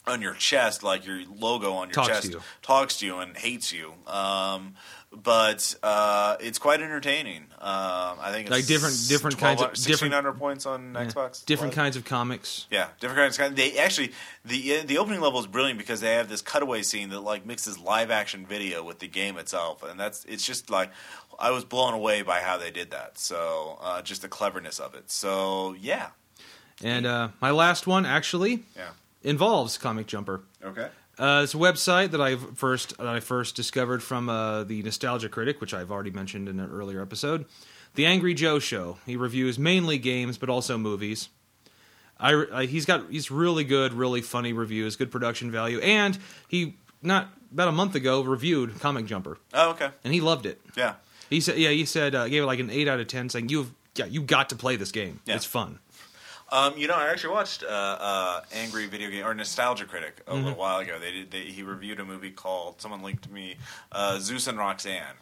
on your chest, like your logo on your chest, talks to you and hates you. But it's quite entertaining. I think it's like different kinds of 1,600 points on Xbox. Different kinds of comics. Yeah, different kinds of comics. They actually the opening level is brilliant because they have this cutaway scene that like mixes live action video with the game itself, and it's just like I was blown away by how they did that. So just the cleverness of it. So yeah. And my last one actually involves Comic Jumper. Okay. It's a website that I first discovered from the Nostalgia Critic, which I've already mentioned in an earlier episode. The Angry Joe Show. He reviews mainly games, but also movies. He's really good, really funny reviews, good production value, and about a month ago reviewed Comic Jumper. Oh, okay. And he loved it. Yeah. He said gave it like an 8 out of 10, saying you got to play this game. Yeah. It's fun. I actually watched Angry Video Game or Nostalgia Critic a little while ago. He reviewed a movie called, someone linked me, Zeus and Roxanne.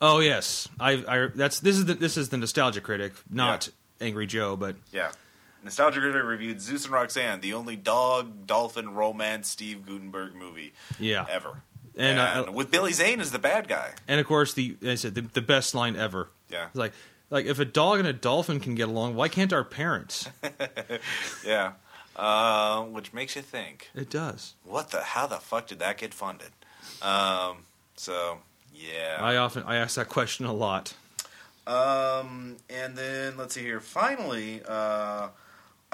Oh yes, this is the Nostalgia Critic, not Angry Joe, but yeah. Nostalgia Critic reviewed Zeus and Roxanne, the only dog-dolphin romance Steve Guttenberg movie ever, and with Billy Zane as the bad guy. And of course, the best line ever. Yeah, it's like. Like, if a dog and a dolphin can get along, why can't our parents? Yeah. Which makes you think. It does. How the fuck did that get funded? Yeah. I ask that question a lot. And then, let's see here. Finally,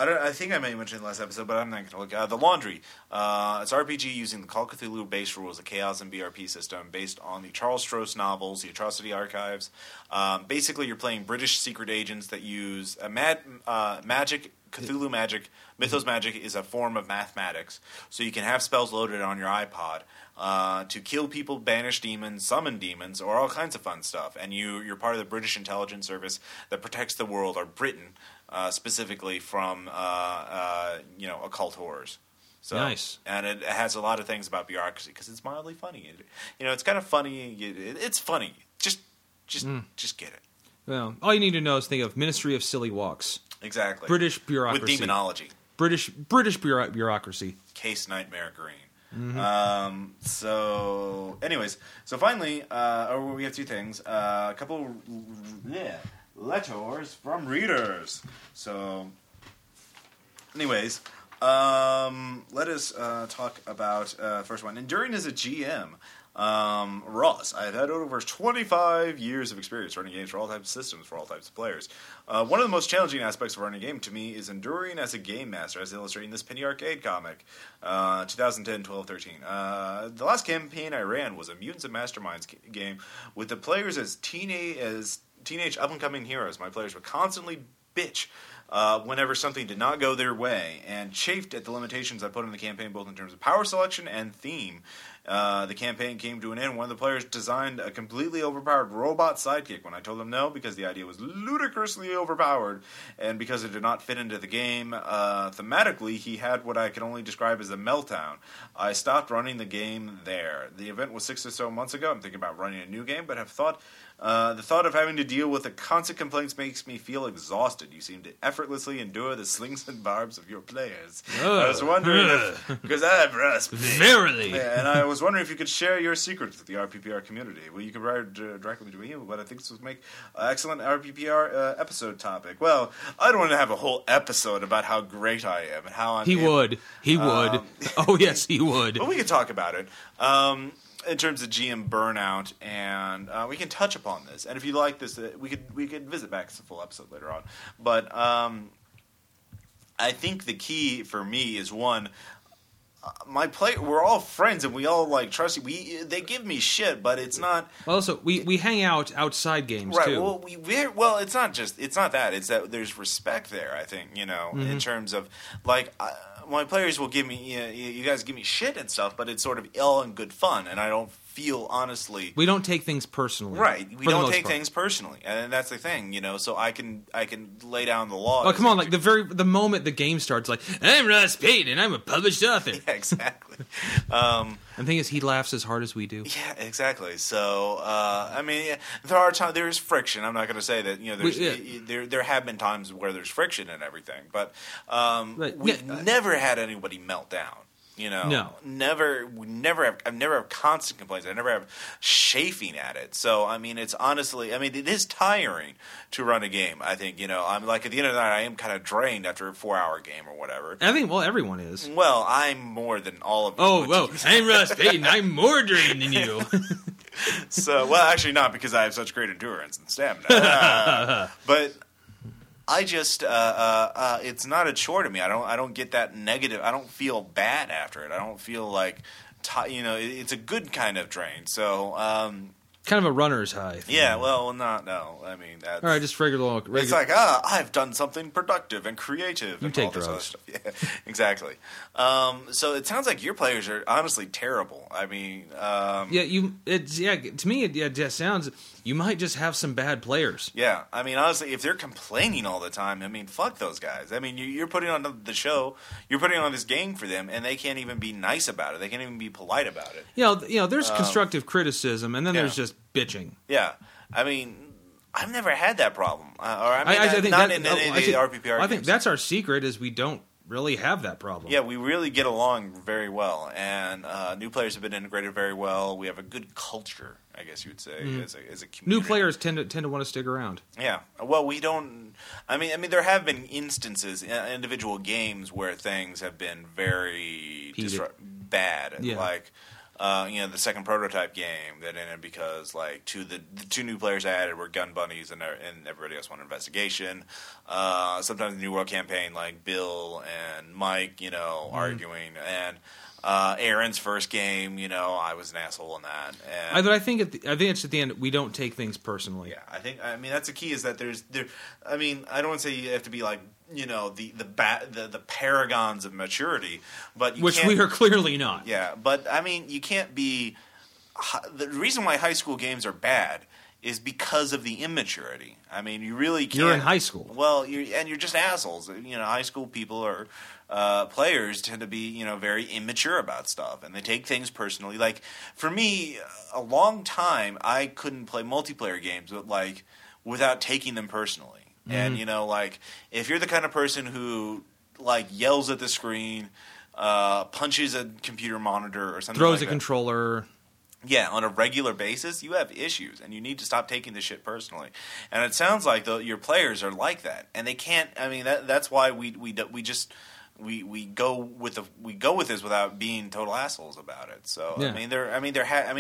I think I may have mentioned it last episode, but I'm not going to look. The Laundry. It's RPG using the Call of Cthulhu base rules, a Chaos and BRP system based on the Charles Stross novels, The Atrocity Archives. Basically, you're playing British secret agents that use magic. Cthulhu magic, Mythos magic is a form of mathematics. So you can have spells loaded on your iPod to kill people, banish demons, summon demons, or all kinds of fun stuff. And you're part of the British intelligence service that protects the world, or Britain specifically, from occult horrors. So, nice. And it has a lot of things about bureaucracy because it's mildly funny. It's kind of funny. It's funny. Just get it. Well, all you need to know is think of Ministry of Silly Walks. Exactly. British bureaucracy. With demonology. British bureaucracy. Case Nightmare Green. Mm-hmm. So finally, we have two things. A couple letters from readers. So anyways, let us talk about first one. Enduring as a GM. Ross, I've had over 25 years of experience running games for all types of systems, for all types of players. One of the most challenging aspects of running a game to me is enduring as a game master, as illustrated in this Penny Arcade comic, 2010, 12, 13. The last campaign I ran was a Mutants and Masterminds game with the players as teenage up-and-coming heroes. My players would constantly bitch whenever something did not go their way, and chafed at the limitations I put in the campaign, both in terms of power selection and theme. The campaign came to an end. One of the players designed a completely overpowered robot sidekick when I told him no because the idea was ludicrously overpowered and because it did not fit into the game. Thematically, he had what I could only describe as a meltdown. I stopped running the game there. The event was 6 or so months ago. I'm thinking about running a new game, but have thought the thought of having to deal with the constant complaints makes me feel exhausted. You seem to effortlessly endure the slings and barbs of your players. I was wondering if... Because I have rust. Verily. Yeah, and I was wondering if you could share your secrets with the RPPR community. Well, you can write directly to me, but I think this would make an excellent RPPR episode topic. Well, I don't want to have a whole episode about how great I am and how I'm... He would. Oh, yes, he would. But we could talk about it. In terms of GM burnout, and we can touch upon this. And if you like this, we could visit back to the full episode later on. But I think the key for me is one. We're all friends, and we all like trust you. They give me shit, but it's not. Also, we hang out outside games right, too. Well, it's not that. It's that there's respect there. I think in terms of like. my players will give me, you guys give me shit and stuff, but it's sort of ill and good fun, and I don't feel, honestly... We don't take things personally. Right. We don't take things personally, and that's the thing, you know, so I can lay down the law. Oh, come on, like, the moment the game starts, like, I'm Ross Payton, and I'm a published author. Yeah, exactly. And the thing is, he laughs as hard as we do. Yeah, exactly. So, I mean, there are times, there is friction. I'm not going to say that, you know, there have been times where there's friction and everything, but we've never had anybody melt down. You know, I've never have constant complaints. I never have chafing at it. So, I mean, it's honestly, I mean, it is tiring to run a game. I think, you know, I'm like at the end of the night, I am kind of drained after a 4-hour game or whatever. I think, well, everyone is. Well, I'm more than all of you. Oh, whoa. I'm Ross Payton. I'm more drained than you. So, well, actually not because I have such great endurance and stamina. But... I just it's not a chore to me. I don't get that negative. I don't feel bad after it. I don't feel like it's a good kind of drain. So kind of a runner's high thing. Yeah, well, not no. I mean, that's... All right, just regular. It's like, I've done something productive and creative and all this other stuff. Yeah, exactly. So it sounds like your players are honestly terrible. I mean, to me it just sounds you might just have some bad players. Yeah, I mean, honestly, if they're complaining all the time, I mean, fuck those guys. I mean, you're putting on the show, you're putting on this game for them, and they can't even be nice about it. They can't even be polite about it. You know, there's constructive criticism, and then there's just bitching. Yeah, I mean, I've never had that problem. I think that's our secret is we don't really have that problem. Yeah, we really get along very well, and new players have been integrated very well. We have a good culture, I guess you would say, as a community. New players tend to want to stick around. Yeah, well, we don't. I mean, there have been instances, individual games where things have been very bad, like. You know, the second prototype game that ended because, like, the two new players I added were gun bunnies and everybody else wanted investigation. Sometimes the New World campaign, like, Bill and Mike, you know, arguing. And Aaron's first game, you know, I was an asshole in that. And I think it's at the end, we don't take things personally. Yeah, I mean, that's the key is that I don't want to say you have to be, like, you know, the paragons of maturity, but which we are clearly not. Yeah, but I mean, you can't be. The reason why high school games are bad is because of the immaturity. I mean, you really can't. You're in high school. Well, you're just assholes. You know, high school people are. Players tend to be, you know, very immature about stuff, and they take things personally. Like for me, a long time I couldn't play multiplayer games, but like without taking them personally. And, you know, like, if you're the kind of person who, like, yells at the screen, punches a computer monitor or something throws a controller. Yeah, on a regular basis, you have issues, and you need to stop taking this shit personally. And it sounds like your players are like that, and they can't – I mean, that's why we go with this without being total assholes about it. So yeah. I mean,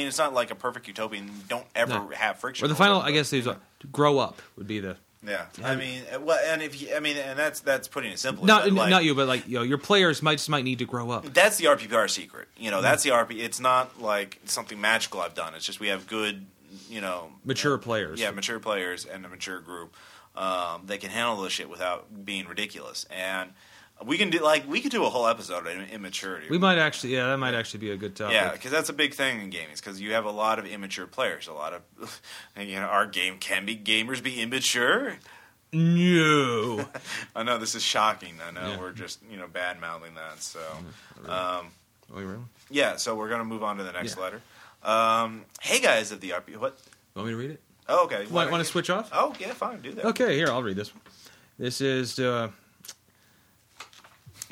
it's not like a perfect utopia, and you don't ever have friction. Or the final, I guess, is grow up would be the. Yeah, I mean, well, and if you, I mean, and that's putting it simply. But your players might need to grow up. That's the RPPR secret, you know. That's the RP. It's not like something magical I've done. It's just we have good, you know, mature players. Yeah, mature players and a mature group. They can handle this shit without being ridiculous, and we could do a whole episode on immaturity. We might actually, that might actually be a good topic. Yeah, because that's a big thing in gaming. Because you have a lot of immature players. A lot of, you know, gamers be immature? No, I know this is shocking. I know we're just, you know, bad mouthing that. So, So we're gonna move on to the next letter. Hey guys of the RP, what? Want me to read it? Oh, okay. Want to switch off? Oh yeah, fine. Do that. Okay, here I'll read this one. This is.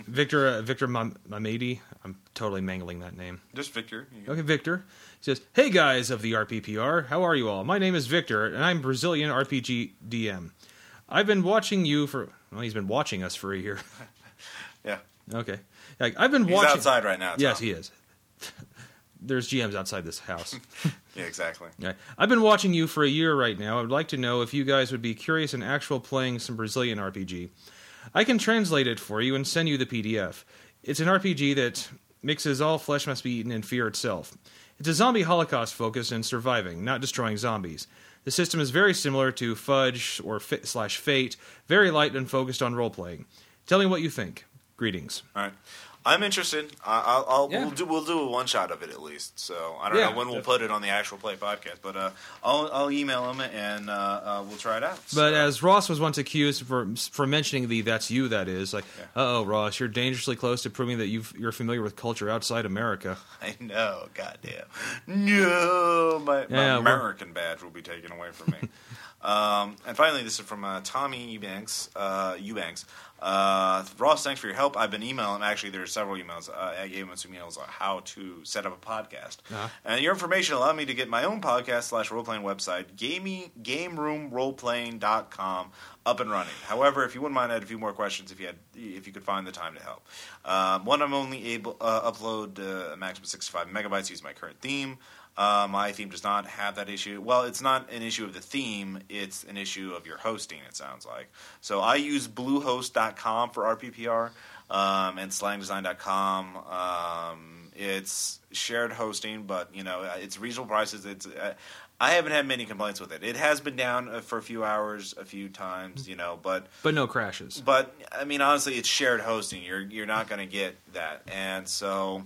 Victor Mamedi. I'm totally mangling that name. Just Victor. Okay, Victor. He says, "Hey guys of the RPPR, how are you all? My name is Victor, and I'm Brazilian RPG DM. I've been watching you for... Well, he's been watching us for a year. Yeah. Okay. Like, I've been watching... He's outside right now, Tom. Yes, he is. There's GMs outside this house. Yeah, exactly. Right. I've been watching you for a year right now. I would like to know if you guys would be curious in actual playing some Brazilian RPG. I can translate it for you and send you the PDF. It's an RPG that mixes All Flesh Must Be Eaten and Fear Itself. It's a zombie holocaust focus and surviving, not destroying zombies. The system is very similar to Fudge or /Fate, very light and focused on role-playing. Tell me what you think. Greetings. All right. I'm interested. We'll do a one shot of it at least. So I don't know when we'll put it on the Actual Play podcast, but I'll email him and we'll try it out. So. But as Ross was once accused for mentioning the "that's you" that is like, uh oh, Ross, you're dangerously close to proving that you're familiar with culture outside America. I know, goddamn. No, my American badge will be taken away from me. And finally, this is from Tommy Eubanks. Ross, thanks for your help. I've been emailing. Actually, there are several emails. I gave him some emails on how to set up a podcast. Uh-huh. And your information allowed me to get my own podcast/role-playing website, GameRoomRolePlaying.com, up and running. However, if you wouldn't mind, I had a few more questions if you could find the time to help. One, I'm only able to upload a maximum of 65 megabytes using my current theme. My theme does not have that issue. Well, it's not an issue of the theme. It's an issue of your hosting, it sounds like. So I use Bluehost.com for RPPR and SlangDesign.com. It's shared hosting, but, it's reasonable prices. It's I haven't had many complaints with it. It has been down for a few hours, a few times, But no crashes. But, I mean, honestly, it's shared hosting. You're not going to get that. And so...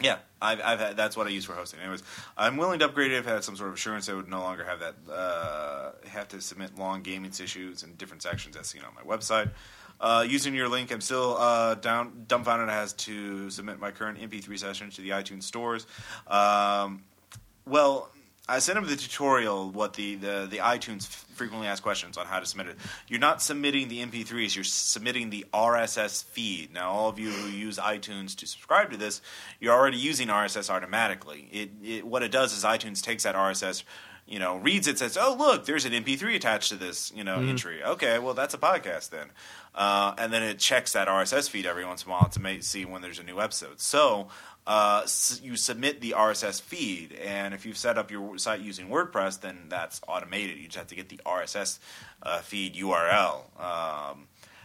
yeah, I've had, that's what I use for hosting. Anyways, I'm willing to upgrade it if I had some sort of assurance I would no longer have that have to submit long gaming issues in different sections as seen on my website. Using your link, I'm still dumbfounded I has to submit my current MP3 session to the iTunes stores. Well, I sent him the tutorial, what the iTunes frequently asked questions on how to submit it. You're not submitting the MP3s, you're submitting the RSS feed. Now, all of you who use iTunes to subscribe to this, you're already using RSS automatically. It what it does is iTunes takes that RSS, reads it, says, oh, look, there's an MP3 attached to this, entry. Okay, well, that's a podcast then. And then it checks that RSS feed every once in a while to see when there's a new episode. So... you submit the RSS feed, and if you've set up your site using WordPress, then that's automated. You just have to get the RSS feed URL.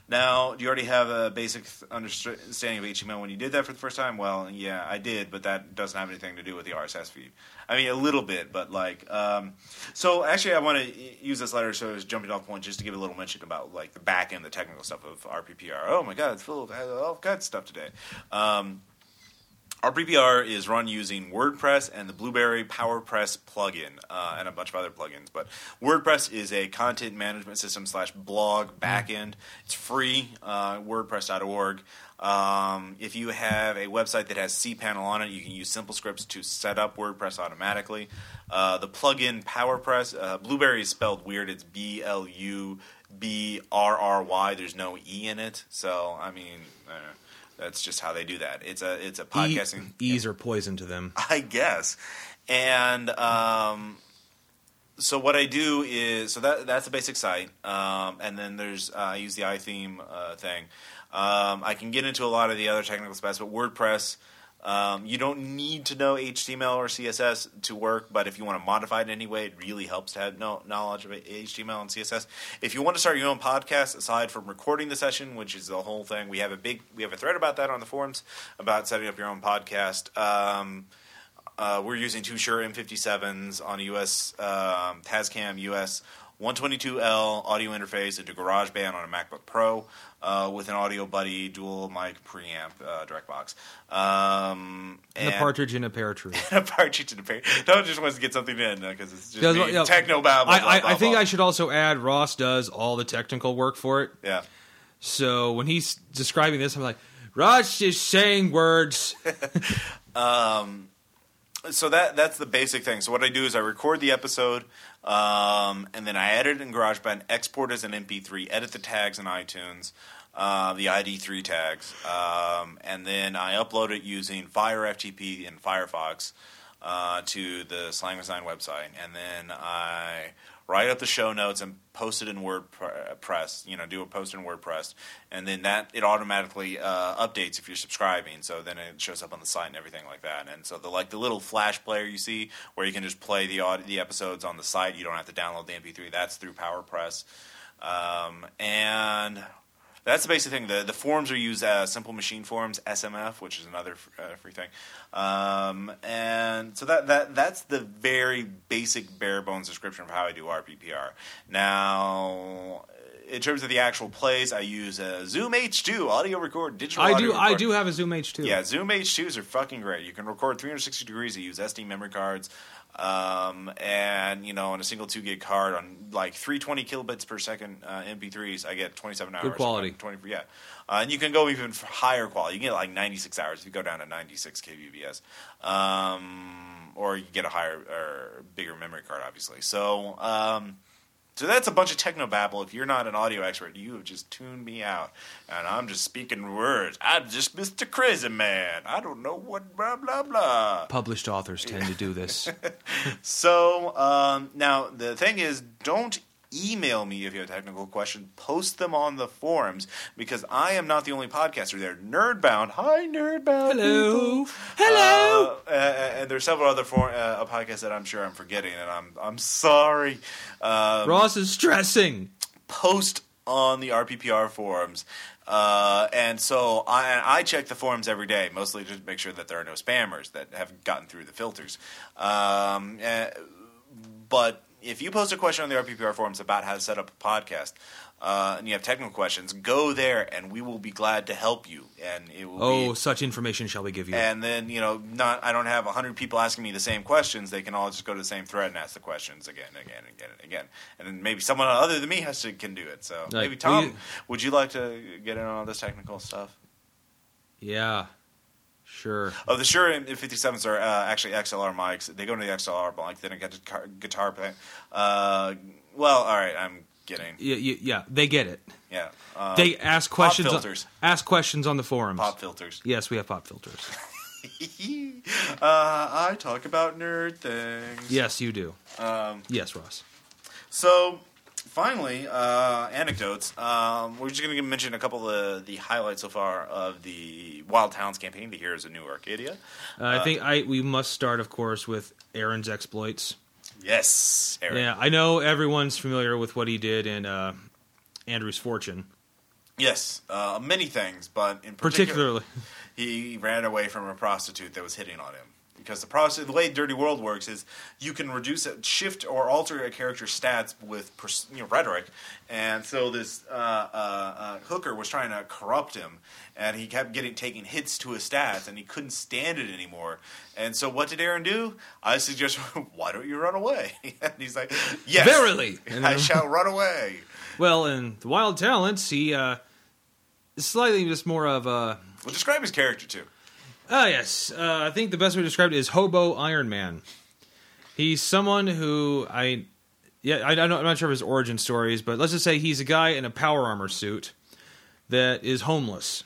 Now, do you already have a basic understanding of HTML when you did that for the first time? Well, yeah, I did, but that doesn't have anything to do with the RSS feed. I mean, a little bit, but like... so, actually, I want to use this letter so as a jumping off point just to give a little mention about like the back end, the technical stuff of RPPR. Oh, my God, it's full of all kinds of stuff today. RPPR is run using WordPress and the Blueberry PowerPress plugin and a bunch of other plugins. But WordPress is a content management system /blog backend. It's free, WordPress.org. If you have a website that has cPanel on it, you can use simple scripts to set up WordPress automatically. The plugin PowerPress, Blueberry is spelled weird. It's BLUBRRY. There's no E in it. So, I mean... that's just how they do that. It's a podcasting. E's are poison to them, I guess. And so what I do is that's the basic site. And then there's I use the iTheme thing. I can get into a lot of the other technical specs, but WordPress. You don't need to know HTML or CSS to work, but if you want to modify it in any way, it really helps to have knowledge of HTML and CSS. If you want to start your own podcast, aside from recording the session, which is the whole thing, we have a thread about that on the forums about setting up your own podcast. We're using two Shure M57s on a US Tascam US 122L audio interface into GarageBand on a MacBook Pro with an Audio Buddy dual mic preamp DirectBox. And a partridge in a pear tree. And a partridge in a pear tree. Tom just wants to get something in because it's just techno babble. I should also add Ross does all the technical work for it. Yeah. So when he's describing this, I'm like, Ross is saying words. So that's the basic thing. So what I do is I record the episode, and then I edit in GarageBand, export as an MP3, edit the tags in iTunes, the ID3 tags, and then I upload it using FireFTP and Firefox to the Slang Design website, and then I write up the show notes and post it in WordPress, do a post in WordPress, and then it automatically updates if you're subscribing, so then it shows up on the site and everything like that. And so the little flash player you see where you can just play the episodes on the site, you don't have to download the MP3, that's through PowerPress. And that's the basic thing. The forms are used as Simple Machine Forms, SMF, which is another free thing. And so that's the very basic bare bones description of how I do RPPR. Now, in terms of the actual plays, I use Zoom H2 audio record, digital audio record. I do have a Zoom H2. Yeah, Zoom H2s are fucking great. You can record 360 degrees. I use SD memory cards. And, you know, on a single 2 gig card on like 320 kilobits per second MP3s, I get 27 hours. Good quality. 20, yeah. And you can go even higher quality. You can get like 96 hours if you go down to 96 kbps. Or you get a higher or bigger memory card, obviously. So, so that's a bunch of technobabble. If you're not an audio expert, you have just tuned me out. And I'm just speaking words. I'm just Mr. Crazy Man. I don't know what blah, blah, blah. Published authors tend to do this. So, now, the thing is, don't email me if you have technical questions. Post them on the forums, because I am not the only podcaster there. Nerdbound. Hi, Nerdbound. Hello. People. Hello. And there's several other podcasts that I'm sure I'm forgetting, and I'm sorry. Ross is stressing. Post on the RPPR forums. And so I check the forums every day, mostly to make sure that there are no spammers that have gotten through the filters. But if you post a question on the RPPR forums about how to set up a podcast, and you have technical questions, go there and we will be glad to help you. And it will be, such information shall we give you. And then, you know, I don't have 100 people asking me the same questions. They can all just go to the same thread and ask the questions again and again and again and again. And then maybe someone other than me can do it. So maybe Tom, would you like to get in on all this technical stuff? Yeah. Sure. Oh, the Shure M57s are actually XLR mics. They go into the XLR mic, then it guitar playing. Well, all right, I'm kidding. Yeah, they get it. Yeah. They ask questions. Pop filters. Ask questions on the forums. Pop filters. Yes, we have pop filters. I talk about nerd things. Yes, you do. Yes, Ross. So, finally, anecdotes. We're just going to mention a couple of the highlights so far of the Wild Talents campaign, the Heroes of New Arcadia. I think we must start, of course, with Aaron's exploits. Yes, Aaron. Yeah, I know everyone's familiar with what he did in Andrew's Fortune. Yes, many things, but in particular, he ran away from a prostitute that was hitting on him. Because the way Dirty World works is you can shift or alter a character's stats with rhetoric. And so this hooker was trying to corrupt him, and he kept taking hits to his stats, and he couldn't stand it anymore. And so what did Aaron do? I suggest, why don't you run away? And he's like, yes, verily, I shall run away. Well, in the Wild Talents, he is slightly just more of a... Well, describe his character, too. Yes. I think the best way to describe it is Hobo Iron Man. He's someone who I'm not sure of his origin stories, but let's just say he's a guy in a power armor suit that is homeless.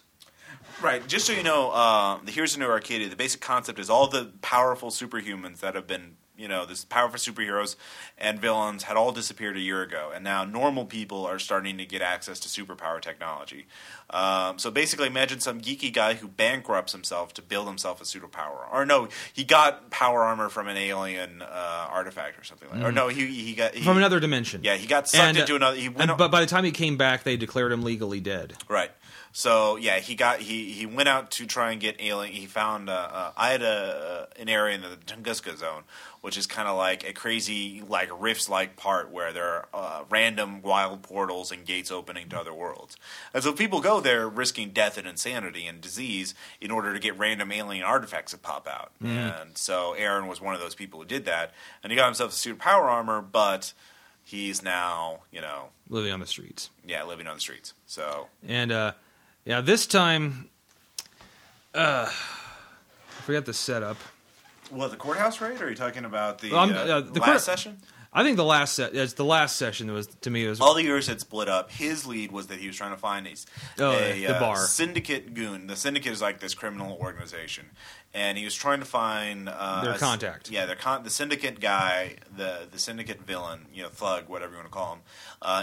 Right. Just so you know, the Heroes of New Arcadia, the basic concept is all the powerful superhumans that have been, you know, this powerful superheroes and villains had all disappeared a year ago, and now normal people are starting to get access to superpower technology. So basically, imagine some geeky guy who bankrupts himself to build himself a superpower. Or no, he got power armor from an alien artifact or something like that. Or no, he got... From another dimension. Yeah, he got sucked into another... But by the time he came back, they declared him legally dead. Right. So yeah, he went out to try and get alien. He found an area in the Tunguska Zone, which is kind of like a crazy like Rifts-like part where there are random wild portals and gates opening to other worlds. And so people go there risking death and insanity and disease in order to get random alien artifacts that pop out. Mm. And so Aaron was one of those people who did that, and he got himself a suit of power armor, but he's now living on the streets. Yeah, living on the streets. So yeah, this time, I forgot the setup. What, the courthouse raid? Or are you talking about the, session? I think the last session that was, to me, was... All the years had split up. His lead was that he was trying to find the bar. Syndicate goon. The Syndicate is like this criminal organization. And he was trying to find... their contact. Yeah, the Syndicate guy, the Syndicate villain, thug, whatever you want to call him,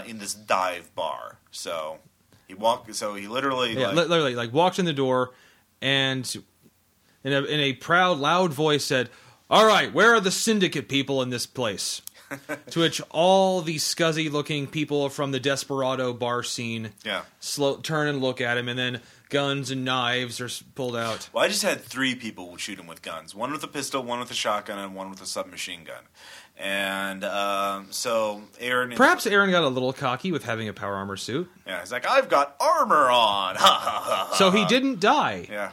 in this dive bar. So... He literally... Yeah, literally walked in the door and in a proud, loud voice said, all right, where are the syndicate people in this place? To which all the scuzzy-looking people from the Desperado bar scene turn and look at him, and then guns and knives are pulled out. Well, I just had three people shoot him with guns. One with a pistol, one with a shotgun, and one with a submachine gun. And so Aaron... Perhaps Aaron got a little cocky with having a power armor suit. Yeah, he's like, I've got armor on! So he didn't die. Yeah.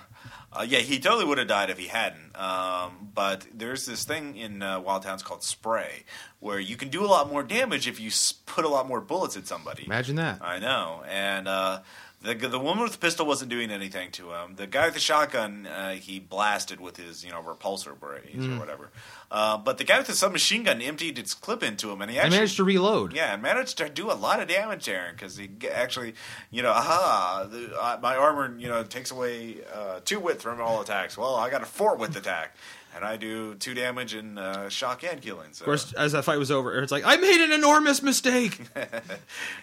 Yeah, he totally would have died if he hadn't. But there's this thing in Wild Talents called spray, where you can do a lot more damage if you put a lot more bullets at somebody. Imagine that. I know. And the woman with the pistol wasn't doing anything to him. The guy with the shotgun, he blasted with his repulsor brace or whatever. But the guy with the submachine gun emptied its clip into him, and he actually managed to reload. Yeah, and managed to do a lot of damage, Aaron, because he actually, my armor, takes away 2 wit from all attacks. Well, I got a 4 wit attack, and I do 2 damage and shock and killing. So. Of course, as that fight was over, Aaron's like, I made an enormous mistake.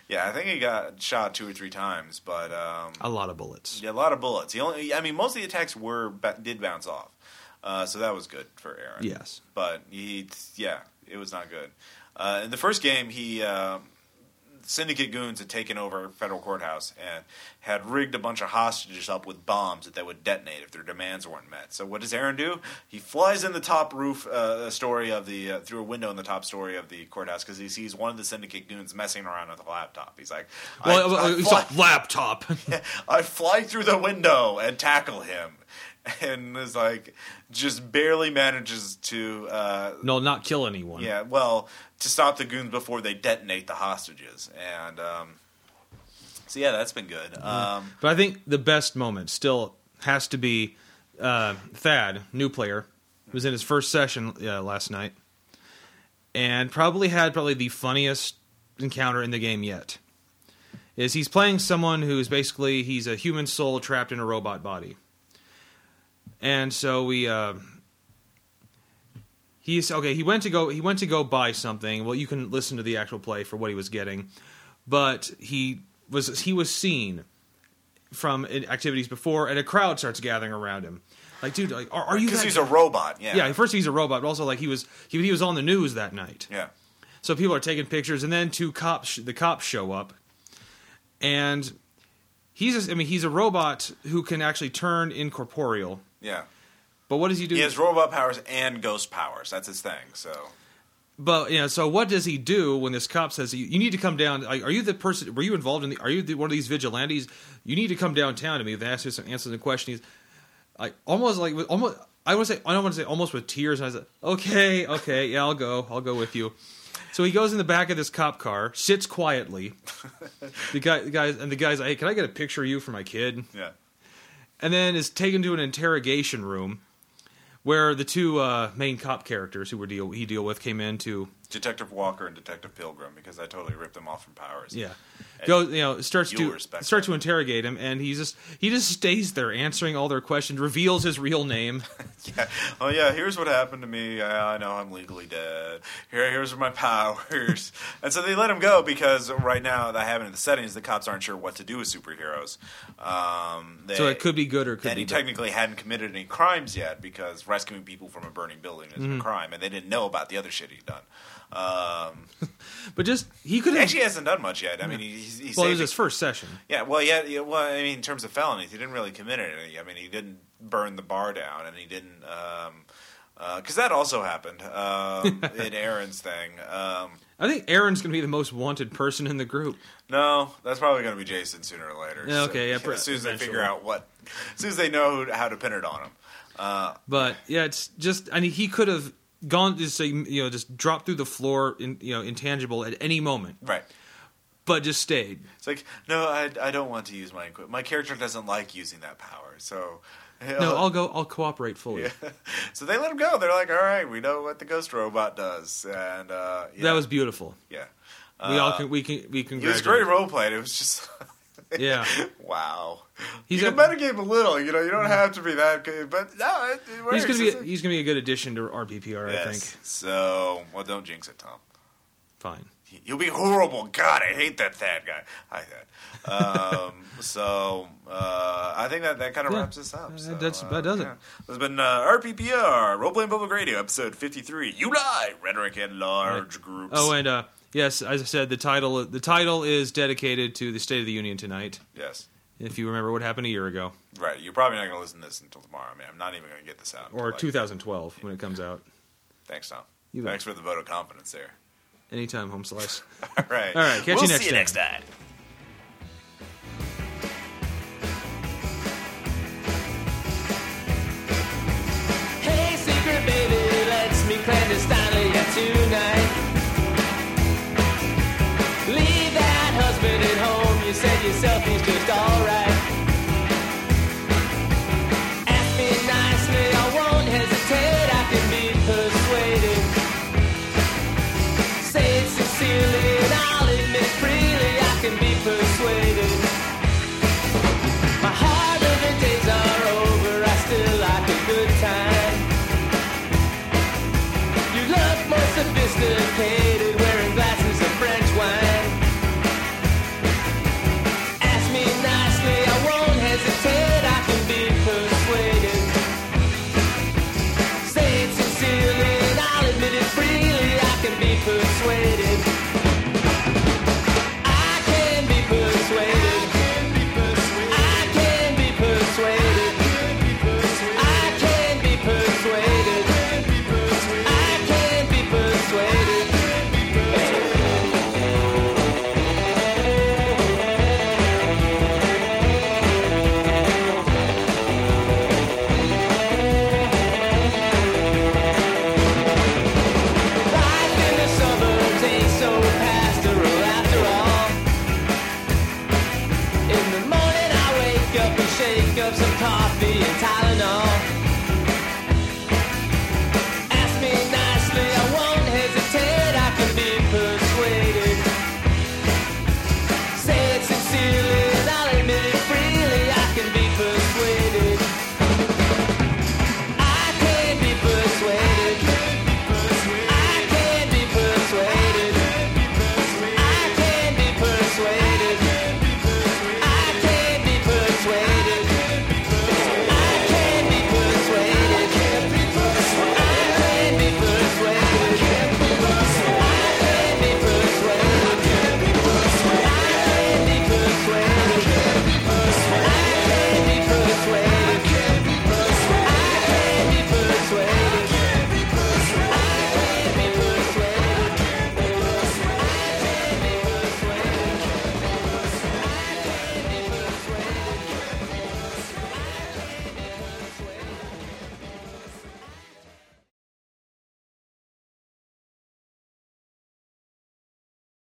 Yeah, I think he got shot 2 or 3 times, but a lot of bullets. Yeah, a lot of bullets. Most of the attacks did bounce off. So that was good for Aaron. Yes. But it was not good. In the first game, Syndicate goons had taken over federal courthouse and had rigged a bunch of hostages up with bombs that they would detonate if their demands weren't met. So what does Aaron do? He flies in the top roof story of the through a window in the top story of the courthouse because he sees one of the Syndicate goons messing around with a laptop. He's like, I fly through the window and tackle him. And is like, just barely manages to... not kill anyone. Yeah, well, to stop the goons before they detonate the hostages. And that's been good. But I think the best moment still has to be Thad, new player, who was in his first session last night, and probably had the funniest encounter in the game yet. Is he's playing someone who's basically, he's a human soul trapped in a robot body. And so he went to go buy something. Well, you can listen to the actual play for what he was getting, but he was seen from activities before, and a crowd starts gathering around him. Like, dude, like, are you? Because he's a robot. Yeah. Yeah. First, he's a robot, but also like he was on the news that night. Yeah. So people are taking pictures, and then the cops show up, and. He's a robot who can actually turn incorporeal. Yeah. But what does he do? He has robot powers and ghost powers. That's his thing, so... But, so what does he do when this cop says, you need to come down... Like, are you the person... Were you involved in the... Are you one of these vigilantes? You need to come downtown to me. They ask you some answers to questions. I don't want to say almost with tears. And I was like, okay, yeah, I'll go with you. So he goes in the back of this cop car, sits quietly. The guy's like, hey, can I get a picture of you for my kid? Yeah. And then is taken to an interrogation room where the two main cop characters who he deal with came in to... Detective Walker and Detective Pilgrim, because I totally ripped them off from Powers. Yeah. Starts to interrogate him, and he just stays there answering all their questions, reveals his real name. Yeah. Oh yeah, here's what happened to me. I know I'm legally dead. Here's my powers. And so they let him go because right now that happened in the settings, the cops aren't sure what to do with superheroes. So it could be good or could be bad. And he technically hadn't committed any crimes yet because rescuing people from a burning building is a crime, and they didn't know about the other shit he'd done. But just he hasn't done much yet. I mean, he it was his first session. Yeah, in terms of felonies, he didn't really commit any. I mean, he didn't burn the bar down, and he didn't because that also happened in Aaron's thing. I think Aaron's going to be the most wanted person in the group. No, that's probably going to be Jason sooner or later. Yeah, okay, so, yeah, as soon as they figure out as soon as they know how to pin it on him. But yeah, it's just he could have. Gone just dropped through the floor intangible at any moment, right? But just stayed. It's like, no, I don't want to use my equipment. My character doesn't like using that power, so I'll cooperate fully. Yeah. So they let him go. They're like, all right, we know what the ghost robot does, and that was beautiful. Yeah, we all can we can. It was great role play. It was just. Yeah. Wow. You can metagame a little. You don't have to be that good. But no, it works. He's going to be a good addition to RPPR, yes. I think. So, well, don't jinx it, Tom. fine. You'll be horrible. God, I hate that Thad guy. I think that kind of wraps us up. So, that does it. Yeah. This has been RPPR, Role Playing Public Radio, episode 53. You lie, rhetoric in large groups. Oh, and yes, as I said, the title is dedicated to the State of the Union tonight. Yes. If you remember what happened a year ago. Right. You're probably not going to listen to this until tomorrow. I mean, I'm not even going to get this out. Or 2012 when it comes out. Thanks, Tom. Thanks for the vote of confidence there. Anytime, home slice. All right. All right. Catch you next time. We'll see you next time. Hey, secret baby, let's meet clandestinely tonight. Leave that husband at home. You said yourself he's just all right. Hey.